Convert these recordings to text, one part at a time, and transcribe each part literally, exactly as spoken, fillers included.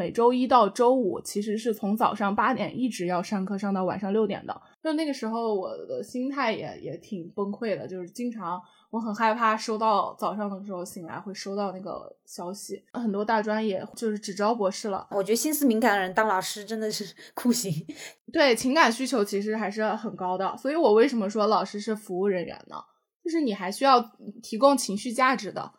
每周一到周五其实是从早上八点一直要上课上到晚上六点的。就那个时候我的心态也也挺崩溃的，就是经常我很害怕收到早上的时候醒来会收到那个消息。很多大专也就是只招博士了。我觉得心思敏感的人当老师真的是酷刑。对，情感需求其实还是很高的，所以我为什么说老师是服务人员呢？就是你还需要提供情绪价值的。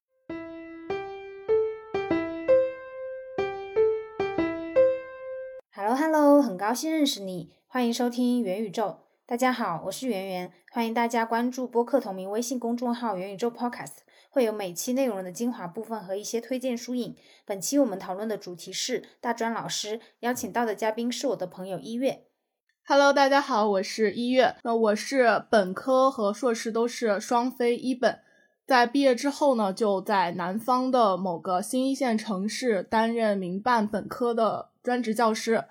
Hello Hello， 很高兴认识你，欢迎收听元宇宙。大家好，我是圆圆，欢迎大家关注播客同名微信公众号元宇宙 Podcast， 会有每期内容的精华部分和一些推荐书影。本期我们讨论的主题是大专老师，邀请到的嘉宾是我的朋友一月。Hello， 大家好，我是一月。那我是本科和硕士都是双非一本，在毕业之后呢，就在南方的某个新一线城市担任民办本科的专职教师，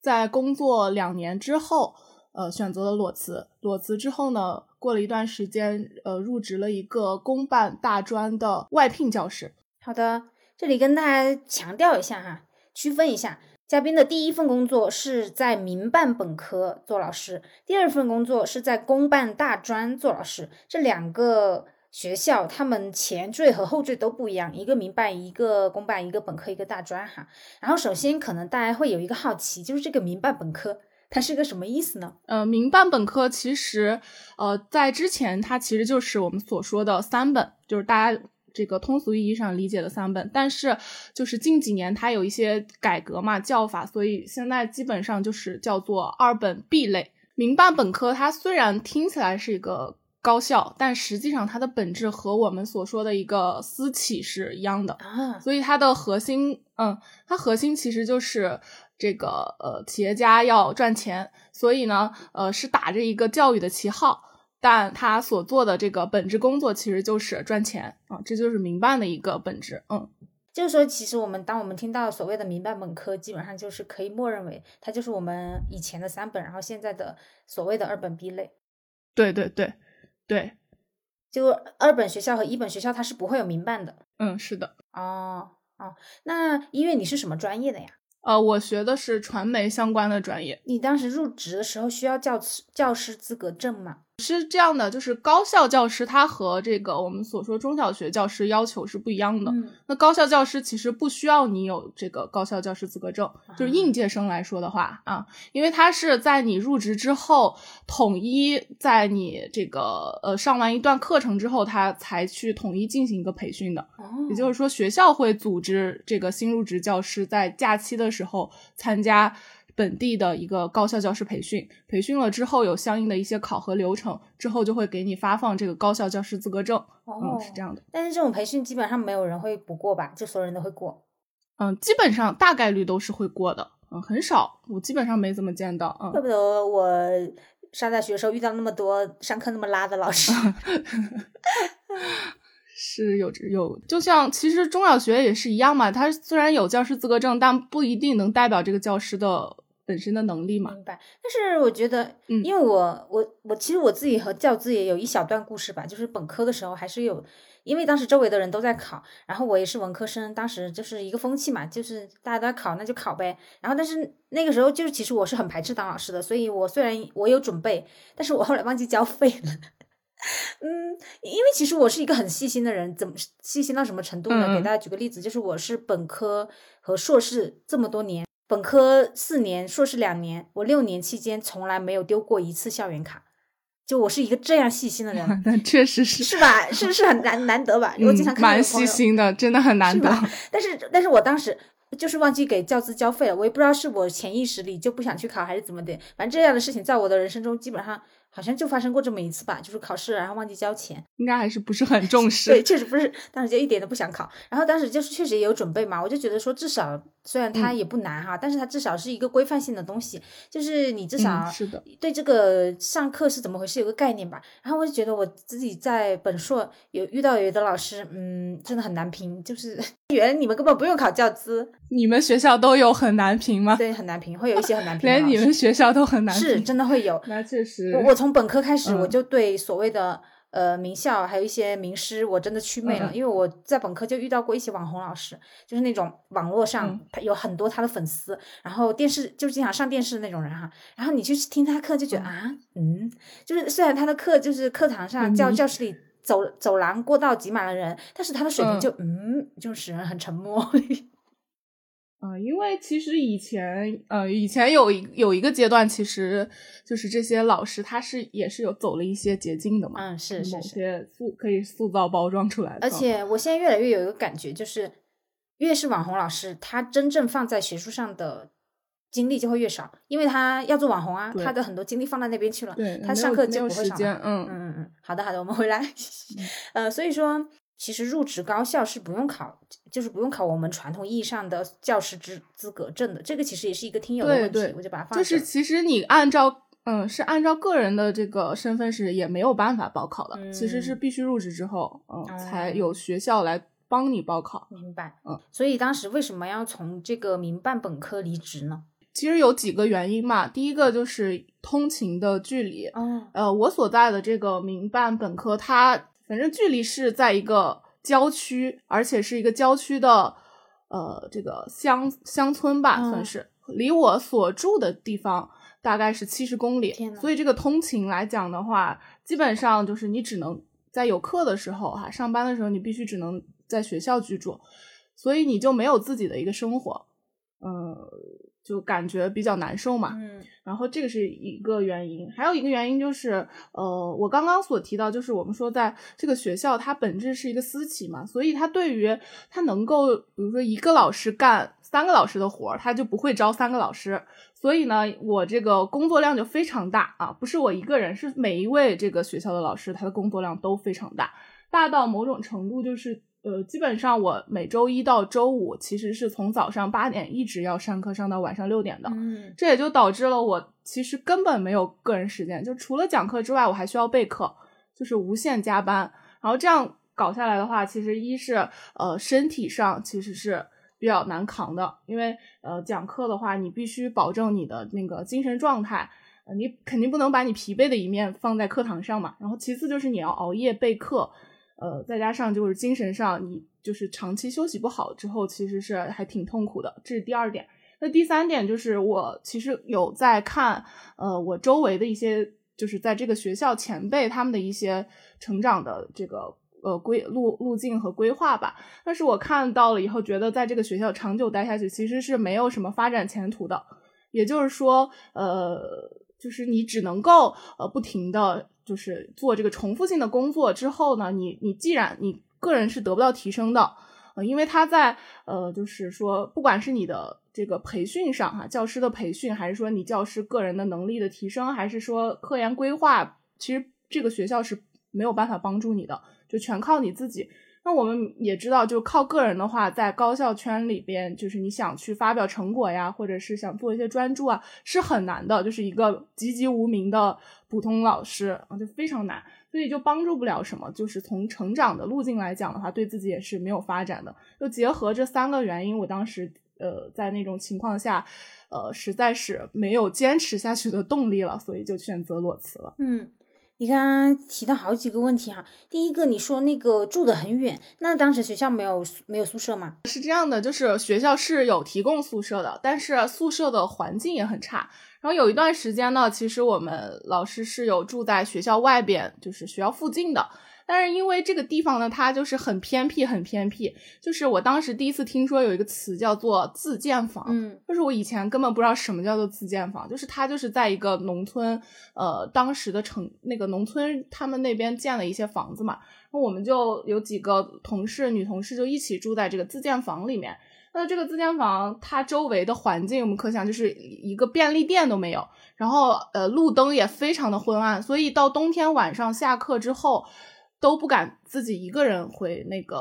在工作两年之后呃，选择了裸辞裸辞之后呢，过了一段时间呃，入职了一个公办大专的外聘教师。好的，这里跟大家强调一下哈，区分一下，嘉宾的第一份工作是在民办本科做老师，第二份工作是在公办大专做老师。这两个学校他们前缀和后缀都不一样，一个民办，一个公办，一个本科，一个大专哈。然后首先可能大家会有一个好奇，就是这个民办本科它是个什么意思呢？呃，民办本科其实呃，在之前它其实就是我们所说的三本，就是大家这个通俗意义上理解的三本，但是就是近几年它有一些改革嘛，叫法，所以现在基本上就是叫做二本 B 类。民办本科它虽然听起来是一个高校，但实际上它的本质和我们所说的一个私企是一样的，所以它的核心嗯，它核心其实就是这个呃企业家要赚钱，所以呢呃是打着一个教育的旗号，但他所做的这个本质工作其实就是赚钱啊，这就是民办的一个本质。嗯，就是说其实我们当我们听到所谓的民办本科，基本上就是可以默认为它就是我们以前的三本，然后现在的所谓的二本 B 类。对对对对，就二本学校和一本学校它是不会有民办的。嗯，是的。哦哦，那一月你是什么专业的呀？呃，我学的是传媒相关的专业。你当时入职的时候需要教教师资格证吗？是这样的，就是高校教师他和这个我们所说中小学教师要求是不一样的。嗯，那高校教师其实不需要你有这个高校教师资格证，就是应届生来说的话啊，因为他是在你入职之后，统一在你这个呃上完一段课程之后，他才去统一进行一个培训的。哦，也就是说学校会组织这个新入职教师在假期的时候参加本地的一个高校教师培训，培训了之后有相应的一些考核流程，之后就会给你发放这个高校教师资格证。哦，嗯，是这样的。但是这种培训基本上没有人会不过吧？就所有人都会过？嗯，基本上大概率都是会过的。嗯，很少，我基本上没怎么见到。嗯，怪不得我上大学的时候遇到那么多上课那么拉的老师。是有有，就像其实中小学也是一样嘛，他虽然有教师资格证，但不一定能代表这个教师的本身的能力嘛。明白。但是我觉得，嗯，因为我我我其实我自己和教资也有一小段故事吧，就是本科的时候还是有，因为当时周围的人都在考，然后我也是文科生，当时就是一个风气嘛，就是大家都在考，那就考呗。然后但是那个时候就是其实我是很排斥当老师的，所以我虽然我有准备，但是我后来忘记交费了。嗯，因为其实我是一个很细心的人，怎么细心到什么程度呢？给大家举个例子，就是我是本科和硕士这么多年，本科四年，硕士两年，我六年期间从来没有丢过一次校园卡，就我是一个这样细心的人。那确实是，是吧？是不是很难难得吧？我经常看到蛮细心的，真的很难得。但是但是我当时就是忘记给教资交费了，我也不知道是我潜意识里就不想去考还是怎么的，反正这样的事情在我的人生中基本上好像就发生过这么一次吧，就是考试然后忘记交钱，应该还是不是很重视。对，确实不是，当时就一点都不想考。然后当时就是确实也有准备嘛，我就觉得说至少虽然它也不难哈，嗯，但是它至少是一个规范性的东西，就是你至少对这个上课是怎么回事有个概念吧。然后我就觉得我自己在本硕有遇到有的老师，嗯，真的很难评，就是原来你们根本不用考教资。你们学校都有很难评吗？对，很难评，会有一些很难评。连你们学校都很难评，是真的会有。那确实，我从本科开始我就对所谓的，呃名校还有一些名师我真的祛魅了、嗯、因为我在本科就遇到过一些网红老师，就是那种网络上有很多他的粉丝、嗯、然后电视就经常上电视那种人哈，然后你去听他课就觉得、嗯、啊嗯，就是虽然他的课就是课堂上教、嗯、教室里走走廊过道挤满了人，但是他的水平就 嗯, 嗯就使人很沉默呃、因为其实以前呃，以前有一有一个阶段，其实就是这些老师他是也是有走了一些捷径的嘛，嗯，是是是，某些塑可以塑造包装出来的。而且我现在越来越有一个感觉，就是越是网红老师，他真正放在学术上的精力就会越少，因为他要做网红啊，他的很多精力放在那边去了，对，他上课就不会少了。嗯嗯嗯，好的好的，我们回来。呃，所以说。其实入职高校是不用考，就是不用考我们传统意义上的教师资资格证的，这个其实也是一个听友的问题，对对，我就把它放。就是其实你按照嗯是按照个人的这个身份是也没有办法报考的、嗯、其实是必须入职之后、嗯嗯、才有学校来帮你报考。明白。嗯，所以当时为什么要从这个民办本科离职呢？其实有几个原因嘛，第一个就是通勤的距离、嗯、呃我所在的这个民办本科它反正距离是在一个郊区，而且是一个郊区的呃这个乡乡村吧、嗯、算是离我所住的地方大概是七十公里，所以这个通勤来讲的话，基本上就是你只能在有课的时候哈、啊、上班的时候你必须只能在学校居住，所以你就没有自己的一个生活，呃就感觉比较难受嘛，嗯，然后这个是一个原因，还有一个原因就是，呃，我刚刚所提到，就是我们说在这个学校，它本质是一个私企嘛，所以它对于它能够，比如说一个老师干三个老师的活，它就不会招三个老师，所以呢，我这个工作量就非常大啊，不是我一个人，是每一位这个学校的老师，他的工作量都非常大，大到某种程度就是。呃，基本上我每周一到周五其实是从早上八点一直要上课上到晚上六点的，嗯，这也就导致了我其实根本没有个人时间，就除了讲课之外我还需要备课，就是无限加班，然后这样搞下来的话，其实一是呃身体上其实是比较难扛的，因为呃讲课的话你必须保证你的那个精神状态，呃、你肯定不能把你疲惫的一面放在课堂上嘛，然后其次就是你要熬夜备课，呃，再加上就是精神上你就是长期休息不好之后其实是还挺痛苦的，这是第二点。那第三点就是我其实有在看呃我周围的一些就是在这个学校前辈他们的一些成长的这个呃规路路径和规划吧，但是我看到了以后觉得在这个学校长久待下去其实是没有什么发展前途的，也就是说呃就是你只能够呃不停的就是做这个重复性的工作之后呢，你你既然你个人是得不到提升的，呃、因为他在呃就是说不管是你的这个培训上哈、啊，教师的培训，还是说你教师个人的能力的提升，还是说科研规划，其实这个学校是没有办法帮助你的，就全靠你自己。那我们也知道，就靠个人的话，在高校圈里边，就是你想去发表成果呀，或者是想做一些专著啊，是很难的，就是一个籍籍无名的普通老师啊，就非常难，所以就帮助不了什么，就是从成长的路径来讲的话，对自己也是没有发展的。就结合这三个原因，我当时呃在那种情况下呃实在是没有坚持下去的动力了，所以就选择裸辞了。嗯，你刚刚提到好几个问题哈、啊，第一个你说那个住得很远，那当时学校没有没有宿舍吗？是这样的，就是学校是有提供宿舍的，但是宿舍的环境也很差。然后有一段时间呢，其实我们老师是有住在学校外边，就是学校附近的。但是因为这个地方呢，它就是很偏僻很偏僻，就是我当时第一次听说有一个词叫做自建房，嗯，就是我以前根本不知道什么叫做自建房，就是它就是在一个农村呃当时的城那个农村他们那边建了一些房子嘛，那我们就有几个同事女同事就一起住在这个自建房里面，那这个自建房它周围的环境我们可想就是一个便利店都没有，然后呃路灯也非常的昏暗，所以到冬天晚上下课之后都不敢自己一个人回那个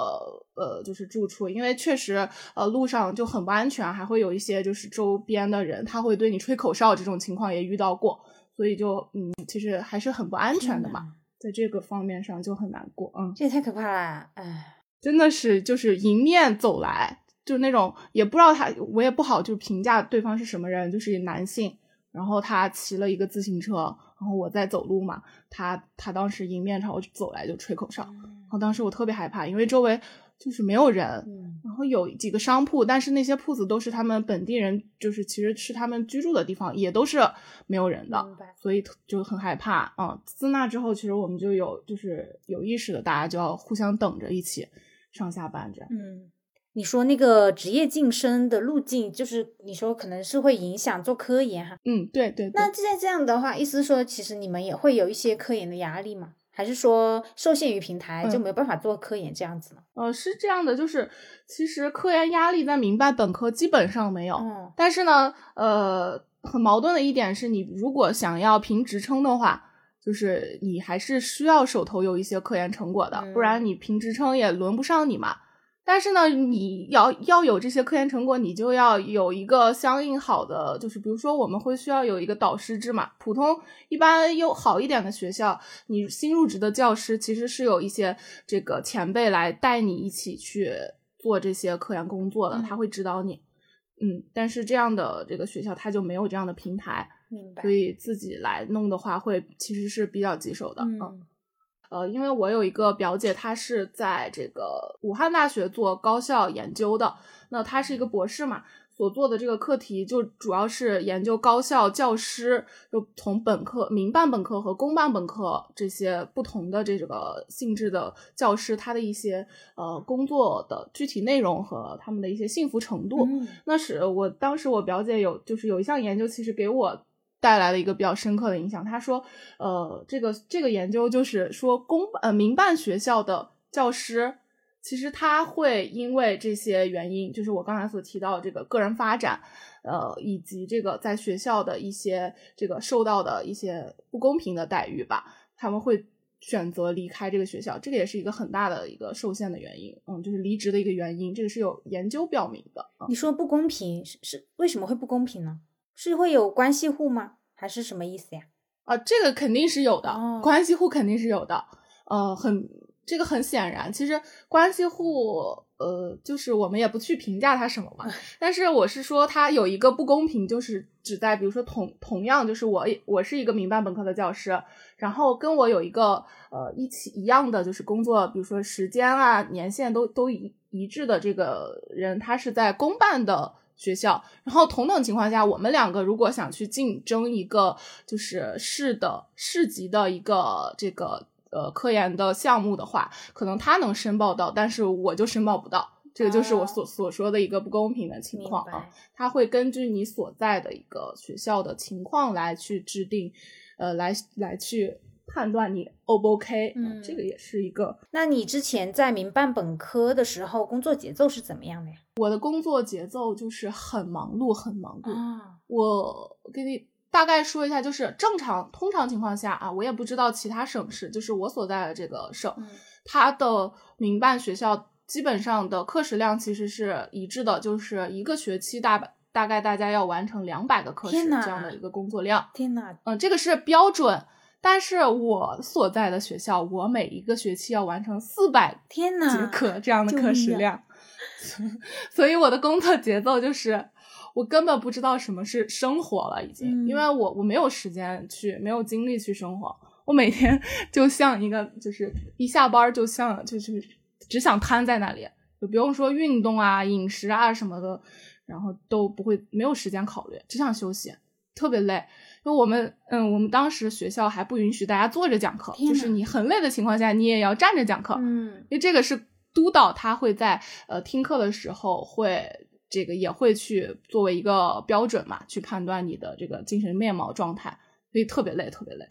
呃就是住处，因为确实呃路上就很不安全，还会有一些就是周边的人他会对你吹口哨，这种情况也遇到过，所以就嗯其实还是很不安全的嘛，在这个方面上就很难过。嗯，这也太可怕了，哎，真的是就是迎面走来，就那种也不知道他，我也不好就评价对方是什么人，就是男性然后他骑了一个自行车，然后我在走路嘛，他他当时迎面朝我走来就吹口哨，然后当时我特别害怕，因为周围就是没有人，嗯，然后有几个商铺，但是那些铺子都是他们本地人，就是其实是他们居住的地方，也都是没有人的，所以就很害怕啊，嗯。自那之后，其实我们就有就是有意识的，大家就要互相等着一起上下班这样。嗯，你说那个职业晋升的路径，就是你说可能是会影响做科研哈？嗯，对 对, 对。那在这样的话，意思说其实你们也会有一些科研的压力吗？还是说受限于平台就没有办法做科研这样子呢？嗯、呃，是这样的，就是其实科研压力在民办本科基本上没有，嗯，但是呢，呃，很矛盾的一点是你如果想要评职称的话，就是你还是需要手头有一些科研成果的，嗯，不然你评职称也轮不上你嘛。但是呢，你要要有这些科研成果，你就要有一个相应好的，就是比如说我们会需要有一个导师制嘛。普通一般又好一点的学校，你新入职的教师其实是有一些这个前辈来带你一起去做这些科研工作的，嗯，他会指导你。嗯，但是这样的这个学校他就没有这样的平台，明白？所以自己来弄的话，会其实是比较棘手的。嗯。嗯呃，因为我有一个表姐，她是在这个武汉大学做高校研究的，那她是一个博士嘛，所做的这个课题就主要是研究高校教师，就从本科、民办本科和公办本科这些不同的这个性质的教师，他的一些呃工作的具体内容和他们的一些幸福程度。嗯，那是我当时我表姐有就是有一项研究，其实给我带来了一个比较深刻的影响。他说呃，这个这个研究就是说公呃民办学校的教师，其实他会因为这些原因，就是我刚才所提到这个个人发展呃，以及这个在学校的一些这个受到的一些不公平的待遇吧，他们会选择离开这个学校，这个也是一个很大的一个受限的原因，嗯，就是离职的一个原因，这个是有研究表明的。嗯，你说不公平是是为什么会不公平呢？是会有关系户吗？还是什么意思呀？啊，这个肯定是有的，哦，关系户肯定是有的。呃，很这个很显然，其实关系户，呃，就是我们也不去评价它什么嘛。但是我是说，它有一个不公平，就是只在比如说同同样，就是我我是一个民办本科的教师，然后跟我有一个呃一起一样的，就是工作，比如说时间啊、年限都都一一致的这个人，他是在公办的学校，然后同等情况下，我们两个如果想去竞争一个就是市的市级的一个这个呃科研的项目的话，可能他能申报到，但是我就申报不到，这个就是我所、啊、所说的一个不公平的情况啊。他会根据你所在的一个学校的情况来去制定，呃，来来去判断你 O 不 OK，嗯，这个也是一个。那你之前在民办本科的时候，工作节奏是怎么样的呀？我的工作节奏就是很忙碌，很忙碌。啊，我给你大概说一下，就是正常通常情况下啊，我也不知道其他省市，就是我所在的这个省，嗯，它的民办学校基本上的课时量其实是一致的，就是一个学期大半。大概大家要完成两百个课时这样的一个工作量。天哪，嗯，这个是标准。但是我所在的学校，我每一个学期要完成四百节课这样的课时量，所以我的工作节奏就是我根本不知道什么是生活了已经，嗯，因为我我没有时间去，没有精力去生活，我每天就像一个就是一下班就像就是只想瘫在那里，就不用说运动啊、饮食啊什么的，然后都不会没有时间考虑，只想休息，特别累。因为我们嗯我们当时学校还不允许大家坐着讲课，就是你很累的情况下你也要站着讲课，嗯，因为这个是督导他会在呃听课的时候会这个也会去作为一个标准嘛，去判断你的这个精神面貌状态，所以特别累特别累。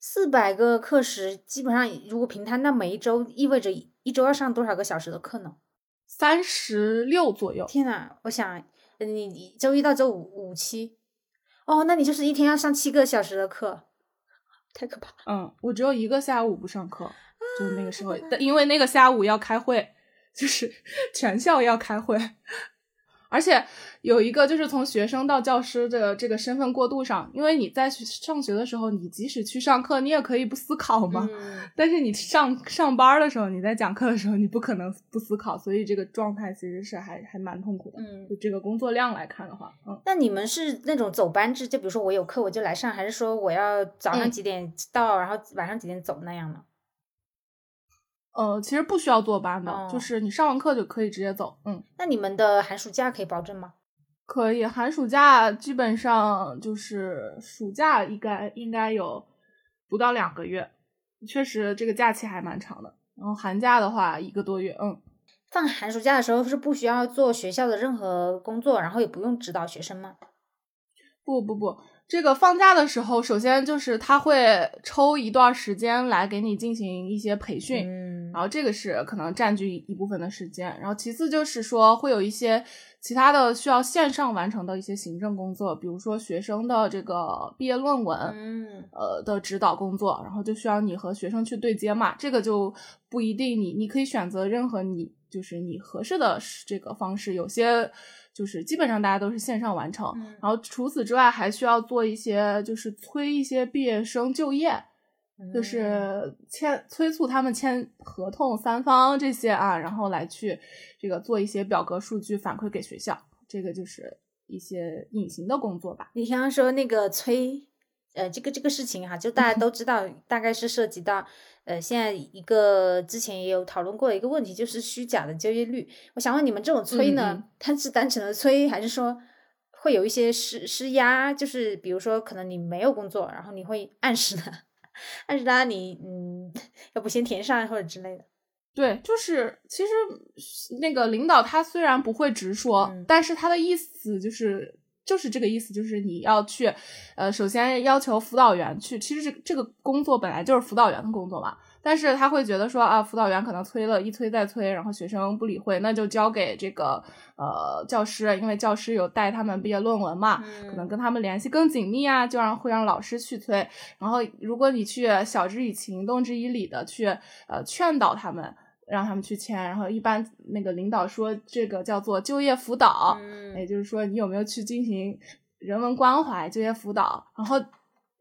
四百个课时基本上如果平摊，那每一周意味着一周要上多少个小时的课呢？三十六左右。天哪，我想你周一到周五五期。哦，那你就是一天要上七个小时的课，太可怕了。嗯，我只有一个下午不上课，啊，就是那个时候，因为那个下午要开会，就是全校要开会。而且有一个就是从学生到教师的这个身份过渡上，因为你在上学的时候你即使去上课你也可以不思考嘛、嗯、但是你上上班的时候你在讲课的时候你不可能不思考，所以这个状态其实是还还蛮痛苦的、嗯、就这个工作量来看的话、嗯、那你们是那种走班制，就比如说我有课我就来上，还是说我要早上几点到、嗯、然后晚上几点走那样呢？呃，其实不需要坐班的、哦、就是你上完课就可以直接走。嗯，那你们的寒暑假可以保证吗？可以，寒暑假基本上就是暑假应该应该有不到两个月，确实这个假期还蛮长的。然后寒假的话一个多月。嗯，放寒暑假的时候是不需要做学校的任何工作，然后也不用指导学生吗？不不不，这个放假的时候首先就是他会抽一段时间来给你进行一些培训、嗯、然后这个是可能占据一部分的时间，然后其次就是说会有一些其他的需要线上完成的一些行政工作，比如说学生的这个毕业论文、嗯、呃的指导工作，然后就需要你和学生去对接嘛，这个就不一定你你可以选择任何你就是你合适的这个方式，有些就是基本上大家都是线上完成、嗯、然后除此之外还需要做一些就是催一些毕业生就业、嗯、就是签催促他们签合同三方这些啊，然后来去这个做一些表格数据反馈给学校，这个就是一些隐形的工作吧。你刚刚说那个催呃这个这个事情哈、啊、就大家都知道、嗯、大概是涉及到呃，现在一个之前也有讨论过的一个问题，就是虚假的就业率。我想问你们这种催呢，嗯嗯它是单纯的催，还是说会有一些施施压？就是比如说，可能你没有工作，然后你会暗示的，暗示他你嗯，要不先填上或者之类的。对，就是其实那个领导他虽然不会直说，嗯、但是他的意思就是。就是这个意思，就是你要去呃，首先要求辅导员去，其实这个工作本来就是辅导员的工作嘛，但是他会觉得说啊，辅导员可能催了一催再催，然后学生不理会，那就交给这个呃教师，因为教师有带他们毕业论文嘛、嗯、可能跟他们联系更紧密啊，就让会让老师去催，然后如果你去晓之以情动之以理的去呃劝导他们让他们去签，然后一般那个领导说这个叫做就业辅导、嗯、也就是说你有没有去进行人文关怀就业辅导，然后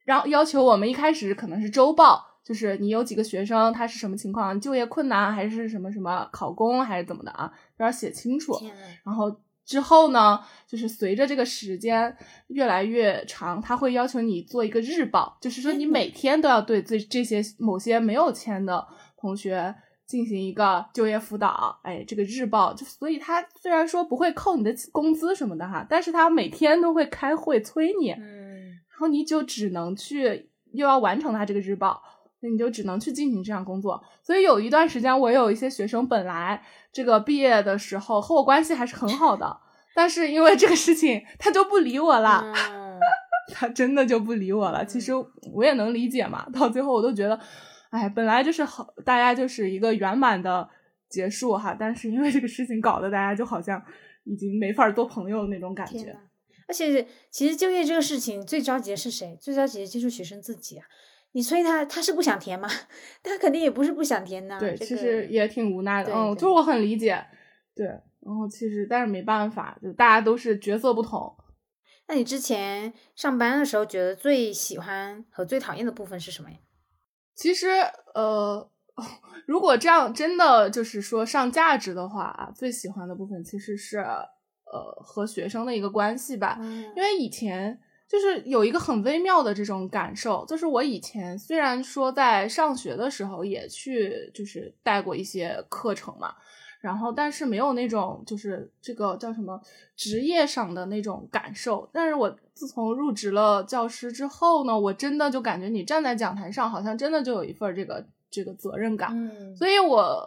让要求我们一开始可能是周报，就是你有几个学生他是什么情况，就业困难还是什么什么考公还是怎么的啊，就要写清楚。然后之后呢就是随着这个时间越来越长，他会要求你做一个日报，就是说你每天都要对这这些某些没有签的同学进行一个就业辅导，哎，这个日报，就所以他虽然说不会扣你的工资什么的哈，但是他每天都会开会催你，嗯，然后你就只能去，又要完成他这个日报，那你就只能去进行这样工作。所以有一段时间，我有一些学生本来这个毕业的时候和我关系还是很好的，但是因为这个事情，他就不理我了。嗯、他真的就不理我了。其实我也能理解嘛，到最后我都觉得。哎，本来就是好，大家就是一个圆满的结束哈，但是因为这个事情搞得大家就好像已经没法做朋友那种感觉。而且其实就业这个事情最着急的是谁？最着急的就是学生自己啊！你催他，他是不想填吗？他肯定也不是不想填呢。对，这个、其实也挺无奈的。嗯，就是我很理解。对，然后其实但是没办法，就大家都是角色不同。那你之前上班的时候，觉得最喜欢和最讨厌的部分是什么呀？其实呃如果这样真的就是说上价值的话啊，最喜欢的部分其实是呃和学生的一个关系吧、嗯、因为以前就是有一个很微妙的这种感受，就是我以前虽然说在上学的时候也去就是带过一些课程嘛，然后但是没有那种就是这个叫什么职业上的那种感受，但是我自从入职了教师之后呢，我真的就感觉你站在讲台上好像真的就有一份这个这个责任感、嗯、所以我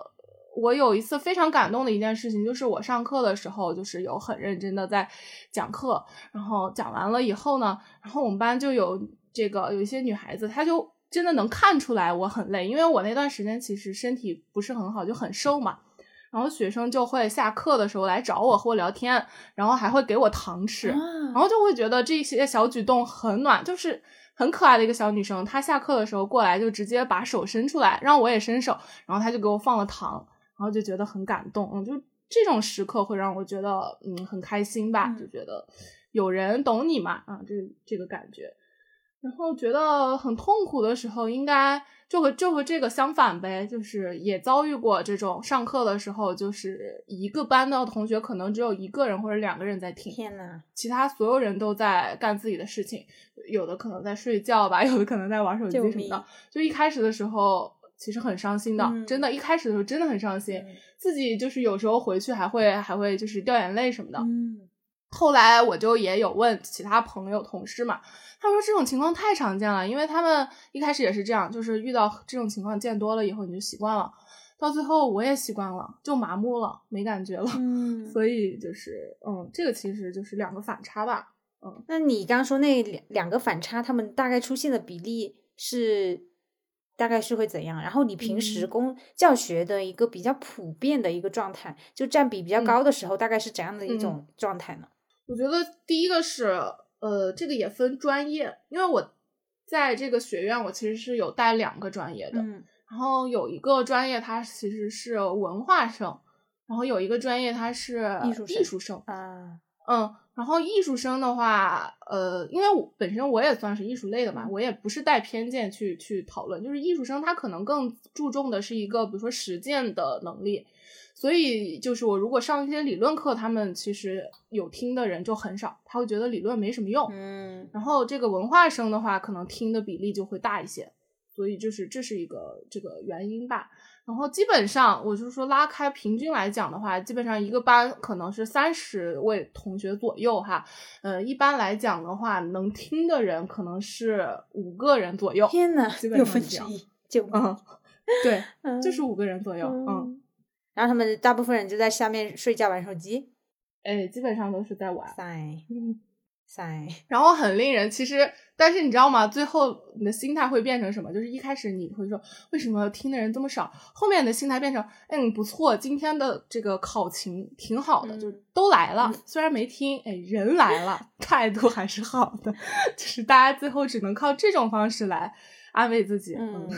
我有一次非常感动的一件事情，就是我上课的时候就是有很认真的在讲课，然后讲完了以后呢，然后我们班就有这个有一些女孩子，她就真的能看出来我很累，因为我那段时间其实身体不是很好，就很瘦嘛，然后学生就会下课的时候来找我和我聊天，然后还会给我糖吃，然后就会觉得这些小举动很暖，就是很可爱的一个小女生，她下课的时候过来就直接把手伸出来让我也伸手，然后她就给我放了糖，然后就觉得很感动，就这种时刻会让我觉得嗯很开心吧，就觉得有人懂你嘛，啊，这这个感觉。然后觉得很痛苦的时候，应该就和就和这个相反呗，就是也遭遇过这种上课的时候，就是一个班的同学可能只有一个人或者两个人在听，天哪，其他所有人都在干自己的事情，有的可能在睡觉吧，有的可能在玩手机什么的。就一开始的时候其实很伤心的、嗯、真的一开始的时候真的很伤心、嗯、自己就是有时候回去还会还会就是掉眼泪什么的。嗯，后来我就也有问其他朋友同事嘛，他们说这种情况太常见了，因为他们一开始也是这样，就是遇到这种情况见多了以后你就习惯了，到最后我也习惯了，就麻木了，没感觉了、嗯、所以就是嗯，这个其实就是两个反差吧。嗯，那你刚刚说那两个反差他们大概出现的比例是大概是会怎样，然后你平时公、嗯、教学的一个比较普遍的一个状态就占比比较高的时候、嗯、大概是怎样的一种状态呢？我觉得第一个是呃，这个也分专业，因为我在这个学院我其实是有带两个专业的、嗯、然后有一个专业它其实是文化生，然后有一个专业它是艺术生, 艺术生啊，嗯，然后艺术生的话呃，因为我本身我也算是艺术类的嘛，我也不是带偏见去去讨论，就是艺术生他可能更注重的是一个比如说实践的能力，所以就是我如果上一些理论课，他们其实有听的人就很少，他会觉得理论没什么用。嗯，然后这个文化生的话可能听的比例就会大一些，所以就是这是一个这个原因吧。然后基本上我就是说拉开平均来讲的话，基本上一个班可能是三十位同学左右哈，呃一般来讲的话能听的人可能是五个人左右。天哪，六分之一，就嗯对就是五个人左右。 嗯, 嗯然后他们大部分人就在下面睡觉玩手机，哎，基本上都是在玩。嗯，然后很令人其实，但是你知道吗？最后你的心态会变成什么？就是一开始你会说为什么听的人这么少，后面你的心态变成，哎，你不错，今天的这个考情挺好的，嗯、就都来了、嗯，虽然没听，哎，人来了，态度还是好的，就是大家最后只能靠这种方式来安慰自己。嗯。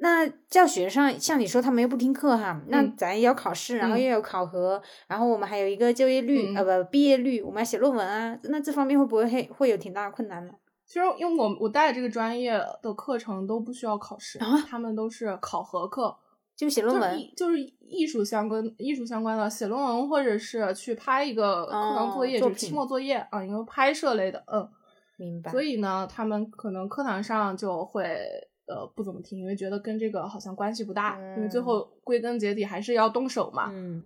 那教学上像你说他们又不听课哈，那咱也要考试、嗯、然后又有考核、嗯、然后我们还有一个就业率、嗯、呃不毕业率，我们要写论文啊，那这方面会不会会有挺大的困难呢？其实因为我我带这个专业的课程都不需要考试、啊、他们都是考核课，就写论文、就是、就是艺术相关艺术相关的写论文，或者是去拍一个课堂作业、哦、就是期末作业啊，因为拍摄类的。嗯，明白。所以呢他们可能课堂上就会呃，不怎么听，因为觉得跟这个好像关系不大、嗯、因为最后归根结底还是要动手嘛。嗯，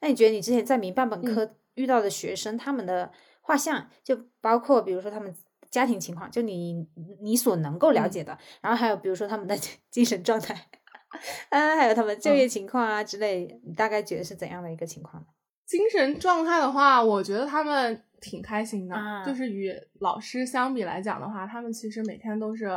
那你觉得你之前在民办本科遇到的学生、嗯、他们的画像就包括比如说他们家庭情况，就你你所能够了解的、嗯、然后还有比如说他们的精神状态啊，还有他们就业情况啊之类、嗯、你大概觉得是怎样的一个情况呢？精神状态的话我觉得他们挺开心的、啊、就是与老师相比来讲的话，他们其实每天都是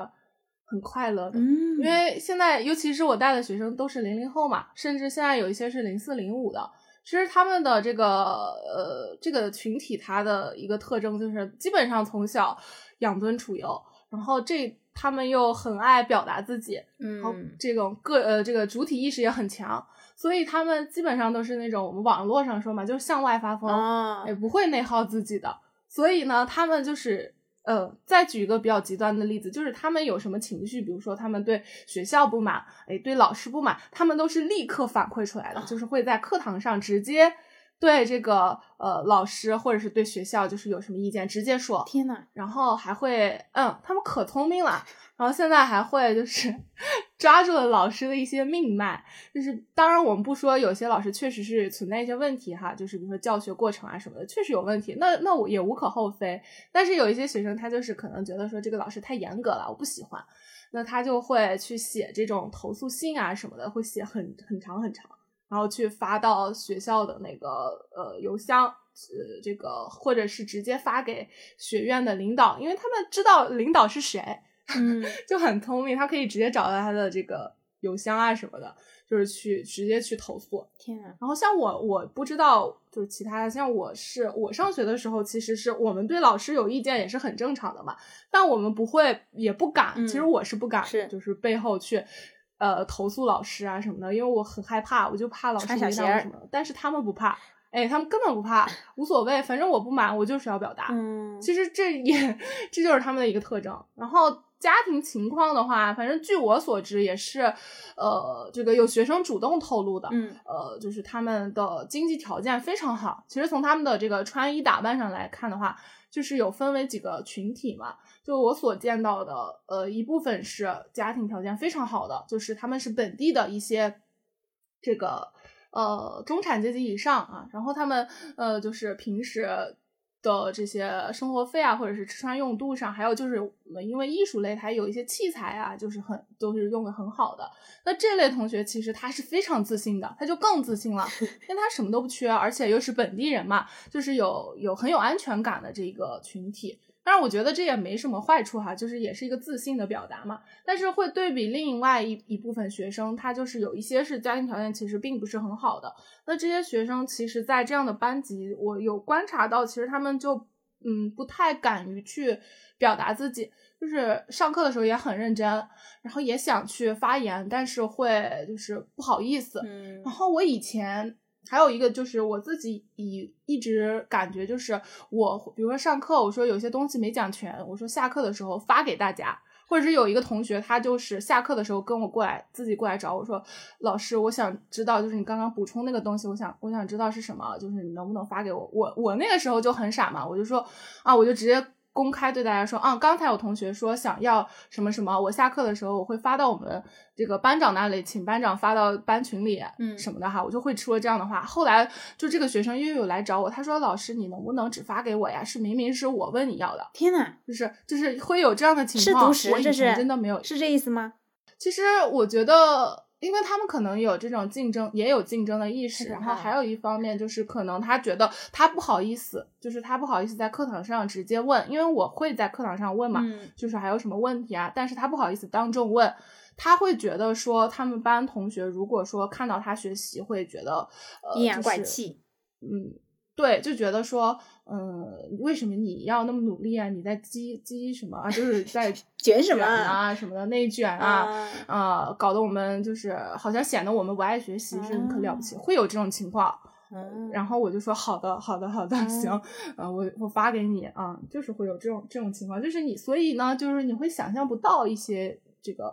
很快乐的、嗯、因为现在尤其是我带的学生都是零零后嘛，甚至现在有一些是零四零五的，其实他们的这个呃这个群体它的一个特征就是基本上从小养尊处优，然后这他们又很爱表达自己，嗯，然后这种个呃这个主体意识也很强，所以他们基本上都是那种我们网络上说嘛，就是向外发疯、啊、也不会内耗自己的，所以呢他们就是呃，再举一个比较极端的例子，就是他们有什么情绪，比如说他们对学校不满，哎，对老师不满，他们都是立刻反馈出来的，就是会在课堂上直接对这个呃老师或者是对学校就是有什么意见直接说。天哪！然后还会嗯，他们可聪明了，然后现在还会就是抓住了老师的一些命脉，就是当然我们不说有些老师确实是存在一些问题哈，就是比如说教学过程啊什么的确实有问题，那那我也无可厚非，但是有一些学生他就是可能觉得说这个老师太严格了我不喜欢，那他就会去写这种投诉信啊什么的，会写很很长很长，然后去发到学校的那个呃邮箱。呃，这个或者是直接发给学院的领导，因为他们知道领导是谁，嗯，就很聪明，他可以直接找到他的这个邮箱啊什么的，就是去直接去投诉。天啊！然后像我，我不知道，就是其他像我是我上学的时候，其实是我们对老师有意见也是很正常的嘛，但我们不会也不敢，嗯、其实我是不敢，是就是背后去。呃投诉老师啊什么的，因为我很害怕，我就怕老师没到什么，但是他们不怕。哎，他们根本不怕，无所谓，反正我不满，我就是要表达。嗯，其实这也这就是他们的一个特征。然后家庭情况的话，反正据我所知也是，呃，这个有学生主动透露的，嗯，呃，就是他们的经济条件非常好。其实从他们的这个穿衣打扮上来看的话，就是有分为几个群体嘛。就我所见到的，呃，一部分是家庭条件非常好的，就是他们是本地的一些这个。呃，中产阶级以上啊，然后他们呃，就是平时的这些生活费啊，或者是吃穿用度上，还有就是因为艺术类它有一些器材啊，就是很都是用的很好的。那这类同学其实他是非常自信的，他就更自信了，因为他什么都不缺，而且又是本地人嘛，就是有有很有安全感的这个群体。当然我觉得这也没什么坏处哈，就是也是一个自信的表达嘛。但是会对比另外一一部分学生，他就是有一些是家庭条件其实并不是很好的。那这些学生其实在这样的班级，我有观察到，其实他们就嗯不太敢于去表达自己，就是上课的时候也很认真，然后也想去发言，但是会就是不好意思。嗯、然后我以前。还有一个就是我自己以一直感觉就是我比如说上课我说有些东西没讲全，我说下课的时候发给大家，或者是有一个同学他就是下课的时候跟我过来自己过来找我说老师我想知道就是你刚刚补充那个东西，我想我想知道是什么，就是你能不能发给我。我我那个时候就很傻嘛，我就说啊我就直接公开对大家说啊刚才有同学说想要什么什么，我下课的时候我会发到我们这个班长那里，请班长发到班群里嗯什么的哈，我就会说这样的话。后来就这个学生又有来找我，他说老师你能不能只发给我呀，是明明是我问你要的。天哪，就是就是会有这样的情况。是毒食，这是真的没有，是这意思吗？其实我觉得因为他们可能有这种竞争，也有竞争的意识，然后还有一方面就是可能他觉得他不好意思，就是他不好意思在课堂上直接问，因为我会在课堂上问嘛、嗯、就是还有什么问题啊，但是他不好意思当众问，他会觉得说他们班同学如果说看到他学习会觉得阴阳怪气，嗯，对，就觉得说嗯，为什么你要那么努力啊，你在积积什么啊，就是在卷什么啊什么的内卷啊啊、呃、搞得我们就是好像显得我们不爱学习是可了不起、嗯、会有这种情况、嗯、然后我就说好的好的好的行、嗯呃、我我发给你啊，就是会有这种这种情况，就是你所以呢就是你会想象不到一些这个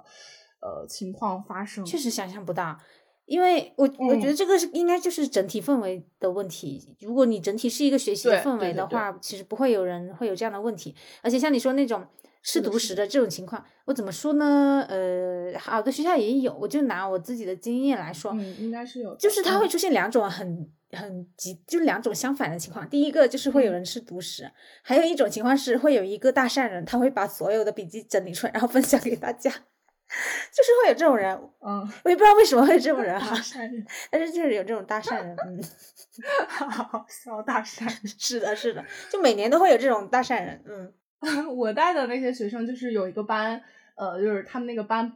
呃情况发生，确实想象不到。因为我我觉得这个是应该就是整体氛围的问题、嗯、如果你整体是一个学习的氛围的话，其实不会有人会有这样的问题。而且像你说那种是独食的这种情况，我怎么说呢，呃好的学校也有，我就拿我自己的经验来说、嗯、应该是有，就是它会出现两种很很极就两种相反的情况。第一个就是会有人是独食、嗯、还有一种情况是会有一个大善人，他会把所有的笔记整理出来然后分享给大家，就是会有这种人，嗯，我也不知道为什么会有这种人哈、啊，但是就是有这种大善人，嗯，好笑大善人，是的，是的，就每年都会有这种大善人，嗯，我带的那些学生就是有一个班，呃，就是他们那个班，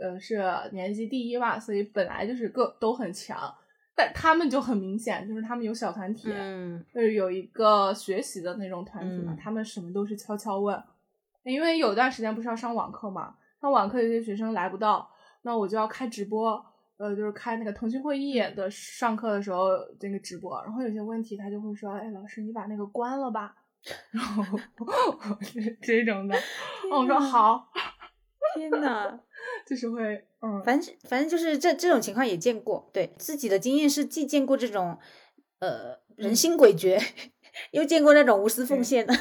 呃，是年级第一嘛，所以本来就是各都很强，但他们就很明显，就是他们有小团体，嗯，就是有一个学习的那种团体嘛，嗯、他们什么都是悄悄问，因为有段时间不是要上网课嘛。上网课有些学生来不到，那我就要开直播，呃，就是开那个腾讯会议的上课的时候这个直播，然后有些问题他就会说，哎，老师你把那个关了吧，然后这种的，然后我说好，天哪，就是会，嗯，反正反正就是这这种情况也见过，对自己的经验是既见过这种，呃，人心诡谲，又见过那种无私奉献的。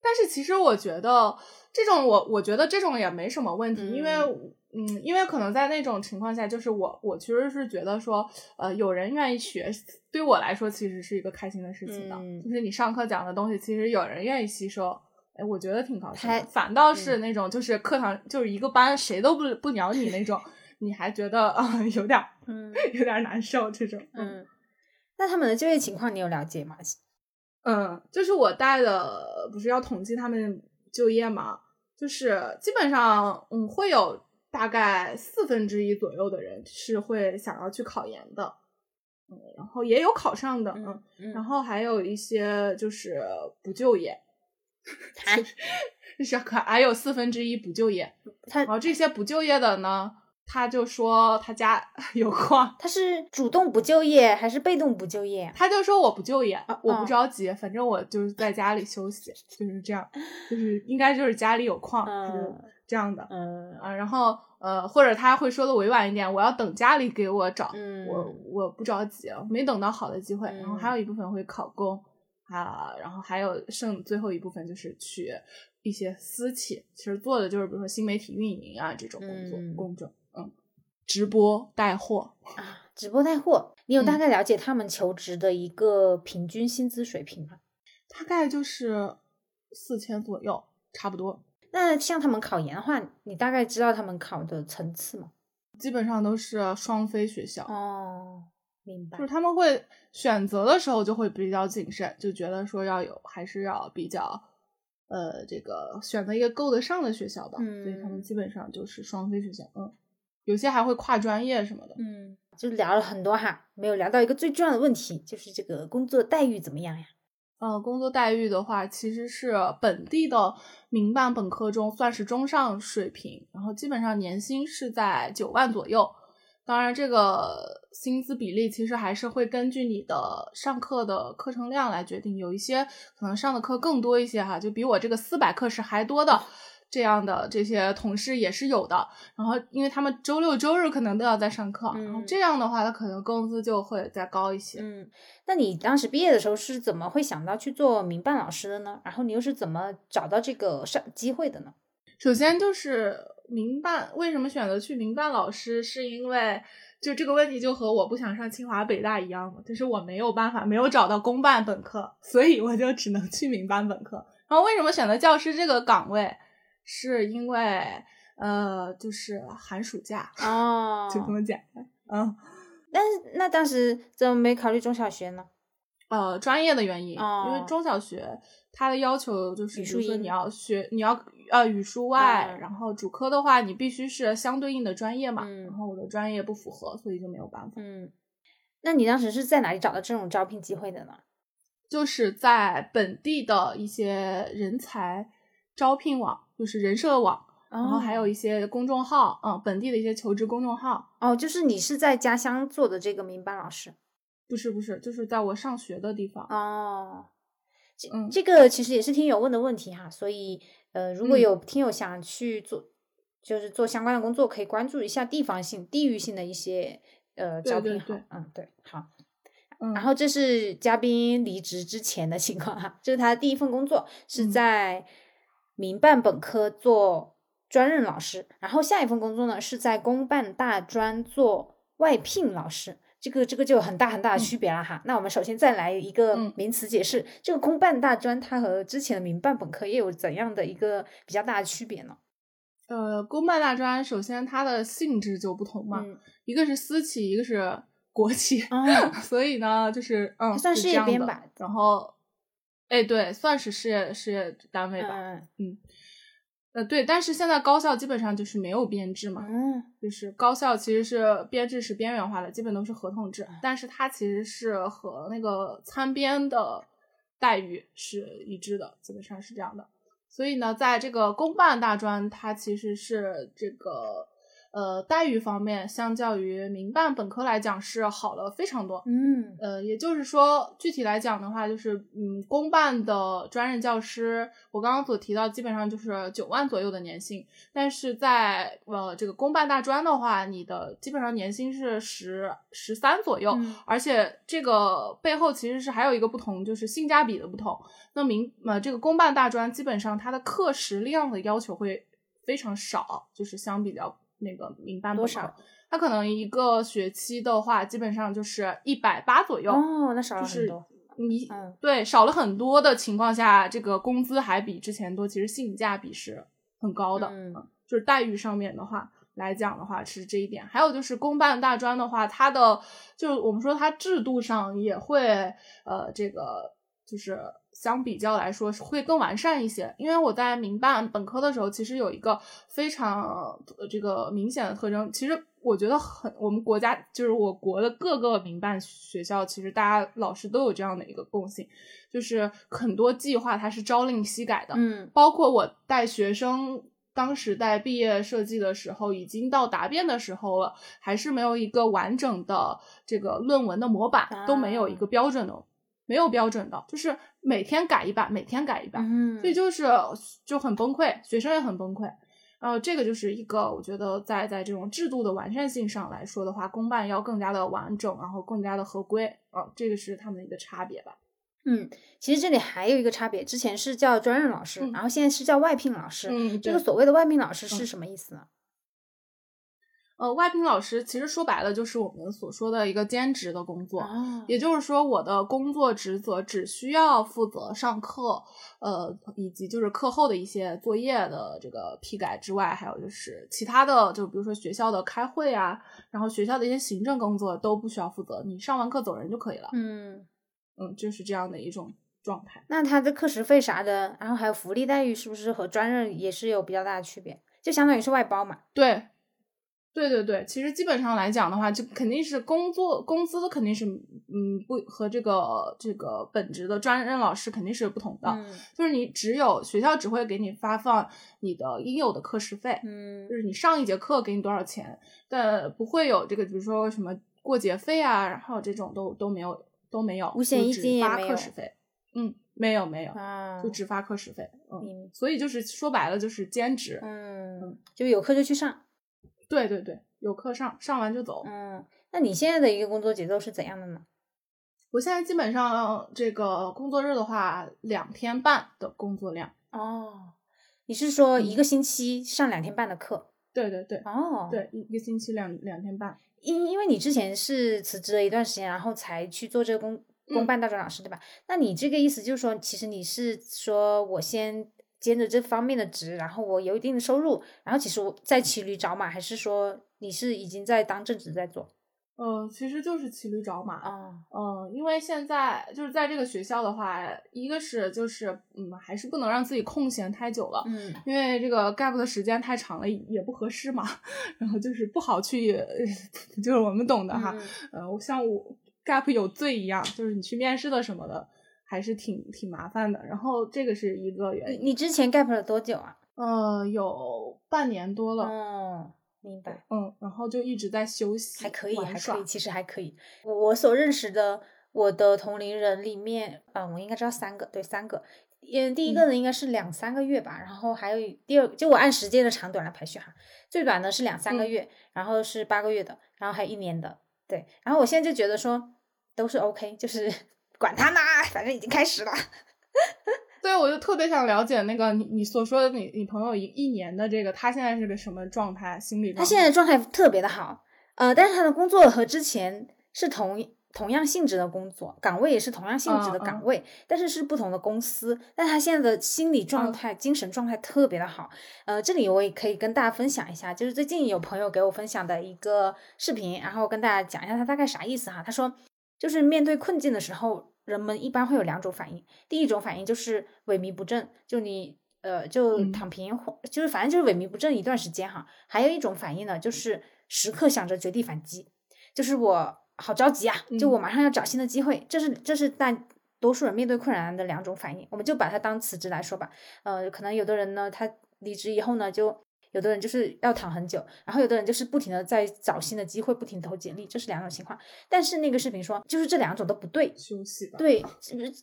但是其实我觉得这种我我觉得这种也没什么问题、嗯、因为嗯因为可能在那种情况下就是我我其实是觉得说呃有人愿意学对我来说其实是一个开心的事情的、嗯、就是你上课讲的东西其实有人愿意吸收，哎我觉得挺高兴的，反倒是那种就是课堂、嗯、就是一个班谁都不不鸟你那种你还觉得啊、呃、有点嗯有点难受这种 嗯, 嗯。那他们的就业情况你有了解吗？嗯，就是我带的不是要统计他们就业嘛，就是基本上嗯会有大概四分之一左右的人是会想要去考研的，嗯，然后也有考上的，嗯，嗯然后还有一些就是不就业，还、嗯就是、还有四分之一不就业，然后这些不就业的呢，他就说他家有矿。他是主动不就业还是被动不就业？他就说我不就业、啊、我不着急、嗯、反正我就是在家里休息，就是这样，就是应该就是家里有矿、嗯、就是这样的。嗯啊，然后呃，或者他会说的委婉一点，我要等家里给我找、嗯、我我不着急，没等到好的机会、嗯、然后还有一部分会考公啊，然后还有剩最后一部分就是去一些私企，其实做的就是比如说新媒体运营啊这种工作、嗯、工种。嗯，直播带货啊，直播带货，你有大概了解他们求职的一个平均薪资水平吗？嗯、大概就是四千左右，差不多。那像他们考研的话，你大概知道他们考的层次吗？基本上都是双非学校。哦，明白。就是他们会选择的时候就会比较谨慎，就觉得说要有，还是要比较。呃，这个选择一个够得上的学校吧、嗯、所以他们基本上就是双非学校，嗯，有些还会跨专业什么的。嗯，就聊了很多哈，没有聊到一个最重要的问题，就是这个工作待遇怎么样呀？呃，工作待遇的话，其实是本地的民办本科中算是中上水平，然后基本上年薪是在九万左右。当然这个薪资比例其实还是会根据你的上课的课程量来决定，有一些可能上的课更多一些哈，就比我这个四百课时还多的这样的这些同事也是有的，然后因为他们周六周日可能都要在上课、嗯、然后这样的话他可能工资就会再高一些。嗯，那你当时毕业的时候是怎么会想到去做民办老师的呢？然后你又是怎么找到这个上机会的呢？首先就是民办，为什么选择去民办老师，是因为就这个问题就和我不想上清华北大一样嘛，就是我没有办法，没有找到公办本科，所以我就只能去民办本科。然后为什么选择教师这个岗位，是因为呃就是寒暑假啊、哦、就这么简单。嗯，但是那当时怎么没考虑中小学呢？呃专业的原因、哦、因为中小学它的要求就是比如说你要学你要呃语数外、嗯、然后主科的话你必须是相对应的专业嘛、嗯、然后我的专业不符合，所以就没有办法。嗯，那你当时是在哪里找到这种招聘机会的呢？就是在本地的一些人才招聘网，就是人社网、哦、然后还有一些公众号，嗯，本地的一些求职公众号。哦，就是你是在家乡做的这个民办老师？不是不是，就是在我上学的地方。哦，这、嗯、这个其实也是听友问的问题哈，所以呃，如果有听友想去做、嗯，就是做相关的工作，可以关注一下地方性、地域性的一些呃招聘哈。嗯，对，好。嗯、然后这是嘉宾离职之前的情况哈，这是他的第一份工作，是在民办本科做专任老师，嗯、然后下一份工作呢是在公办大专做外聘老师。这个这个就有很大很大的区别了哈、嗯、那我们首先再来一个名词解释、嗯、这个公办大专它和之前的民办本科也有怎样的一个比较大的区别呢？呃，公办大专首先它的性质就不同嘛、嗯、一个是私企一个是国企、嗯、所以呢就是嗯，算事业编吧，然后哎对算是事业事业单位吧。嗯嗯呃，对，但是现在高校基本上就是没有编制嘛，嗯，就是高校其实是编制是边缘化的，基本都是合同制，但是它其实是和那个参编的待遇是一致的，基本上是这样的。所以呢，在这个公办大专，它其实是这个呃待遇方面，相较于民办本科来讲是好了非常多。嗯，呃，也就是说，具体来讲的话，就是嗯，公办的专任教师，我刚刚所提到，基本上就是九万左右的年薪，但是在呃这个公办大专的话，你的基本上年薪是十十三左右、嗯，而且这个背后其实是还有一个不同，就是性价比的不同。那民呃这个公办大专基本上它的课时量的要求会非常少，就是相比较。那个民办多少？他可能一个学期的话，基本上就是一百八左右。哦，那少了很多。就是、你、嗯、对少了很多的情况下，这个工资还比之前多，其实性价比是很高的。嗯，就是待遇上面的话来讲的话是这一点。还有就是公办大专的话，它的就是我们说它制度上也会呃这个就是。相比较来说会更完善一些，因为我在民办本科的时候其实有一个非常这个明显的特征，其实我觉得很我们国家就是我国的各个民办学校其实大家老师都有这样的一个共性，就是很多计划它是朝令夕改的，嗯，包括我带学生当时在毕业设计的时候已经到答辩的时候了，还是没有一个完整的这个论文的模板，都没有一个标准的，没有标准的，就是每天改一版，每天改一版，嗯，所以就是就很崩溃，学生也很崩溃。然后这个就是一个我觉得在在这种制度的完善性上来说的话，公办要更加的完整，然后更加的合规，哦，这个是他们的一个差别吧。嗯，其实这里还有一个差别，之前是叫专任老师，嗯，然后现在是叫外聘老师，嗯，这个所谓的外聘老师是什么意思呢？嗯呃，外聘老师其实说白了就是我们所说的一个兼职的工作，啊，也就是说我的工作职责只需要负责上课，呃，以及就是课后的一些作业的这个批改之外，还有就是其他的，就比如说学校的开会啊，然后学校的一些行政工作都不需要负责，你上完课走人就可以了。嗯嗯，就是这样的一种状态。那他的课时费啥的，然后还有福利待遇，是不是和专任也是有比较大的区别？就相当于是外包嘛。对。对对对，其实基本上来讲的话，就肯定是工作工资肯定是嗯不和这个这个本职的专任老师肯定是不同的，嗯，就是你只有学校只会给你发放你的应有的课时费，嗯，就是你上一节课给你多少钱，但不会有这个比如说什么过节费啊，然后这种都都没有都没有，五险一金也没有，只发课时费，嗯，没有没有，啊，就只发课时费，嗯，嗯，所以就是说白了就是兼职，嗯，嗯，就有课就去上。对对对，有课上，上完就走。嗯，那你现在的一个工作节奏是怎样的呢？我现在基本上这个工作日的话，两天半的工作量。哦，你是说一个星期上两天半的课？对对对。哦，对，一个星期两两天半。因因为你之前是辞职了一段时间，然后才去做这个公公办大专老师，嗯，对吧？那你这个意思就是说，其实你是说我先兼着这方面的职，然后我有一定的收入，然后其实我在骑驴找马，还是说你是已经在当正职在做？呃，其实就是骑驴找马啊，嗯，呃，因为现在就是在这个学校的话，一个是就是嗯，还是不能让自己空闲太久了，嗯，因为这个 gap 的时间太长了也不合适嘛，然后就是不好去，就是我们懂的哈，嗯，呃，像我 gap 有罪一样，就是你去面试的什么的。还是挺挺麻烦的，然后这个是一个原因。你之前 gap 了多久啊？呃，有半年多了。嗯，明白。嗯，然后就一直在休息，还可以，还可以，其实还可以。我所认识的我的同龄人里面，啊、呃，我应该知道三个，对，三个。嗯，第一个呢应该是两三个月吧，嗯，然后还有第二，就我按时间的长短来排序哈，最短的是两三个月，嗯，然后是八个月的，然后还有一年的，对。然后我现在就觉得说都是 OK， 就是。管他呢，反正已经开始了。对，我就特别想了解那个你你所说的你你朋友一一年的这个，他现在是个什么状态？心理状态？他现在状态特别的好，呃，但是他的工作和之前是同同样性质的工作岗位，也是同样性质的岗位，嗯，但是是不同的公司。但他现在的心理状态，嗯，精神状态特别的好。呃，这里我也可以跟大家分享一下，就是最近有朋友给我分享的一个视频，然后跟大家讲一下他大概啥意思哈。他说，就是面对困境的时候，人们一般会有两种反应。第一种反应就是萎靡不振，就你呃就躺平，嗯，就是反正就是萎靡不振一段时间哈。还有一种反应呢，就是时刻想着绝地反击，就是我好着急啊，就我马上要找新的机会。嗯，这是这是大多数人面对困难的两种反应，我们就把它当辞职来说吧。呃，可能有的人呢，他离职以后呢，就有的人就是要躺很久，然后有的人就是不停的在找新的机会，不停投简历，这是两种情况。但是那个视频说，就是这两种都不对，休息吧。对，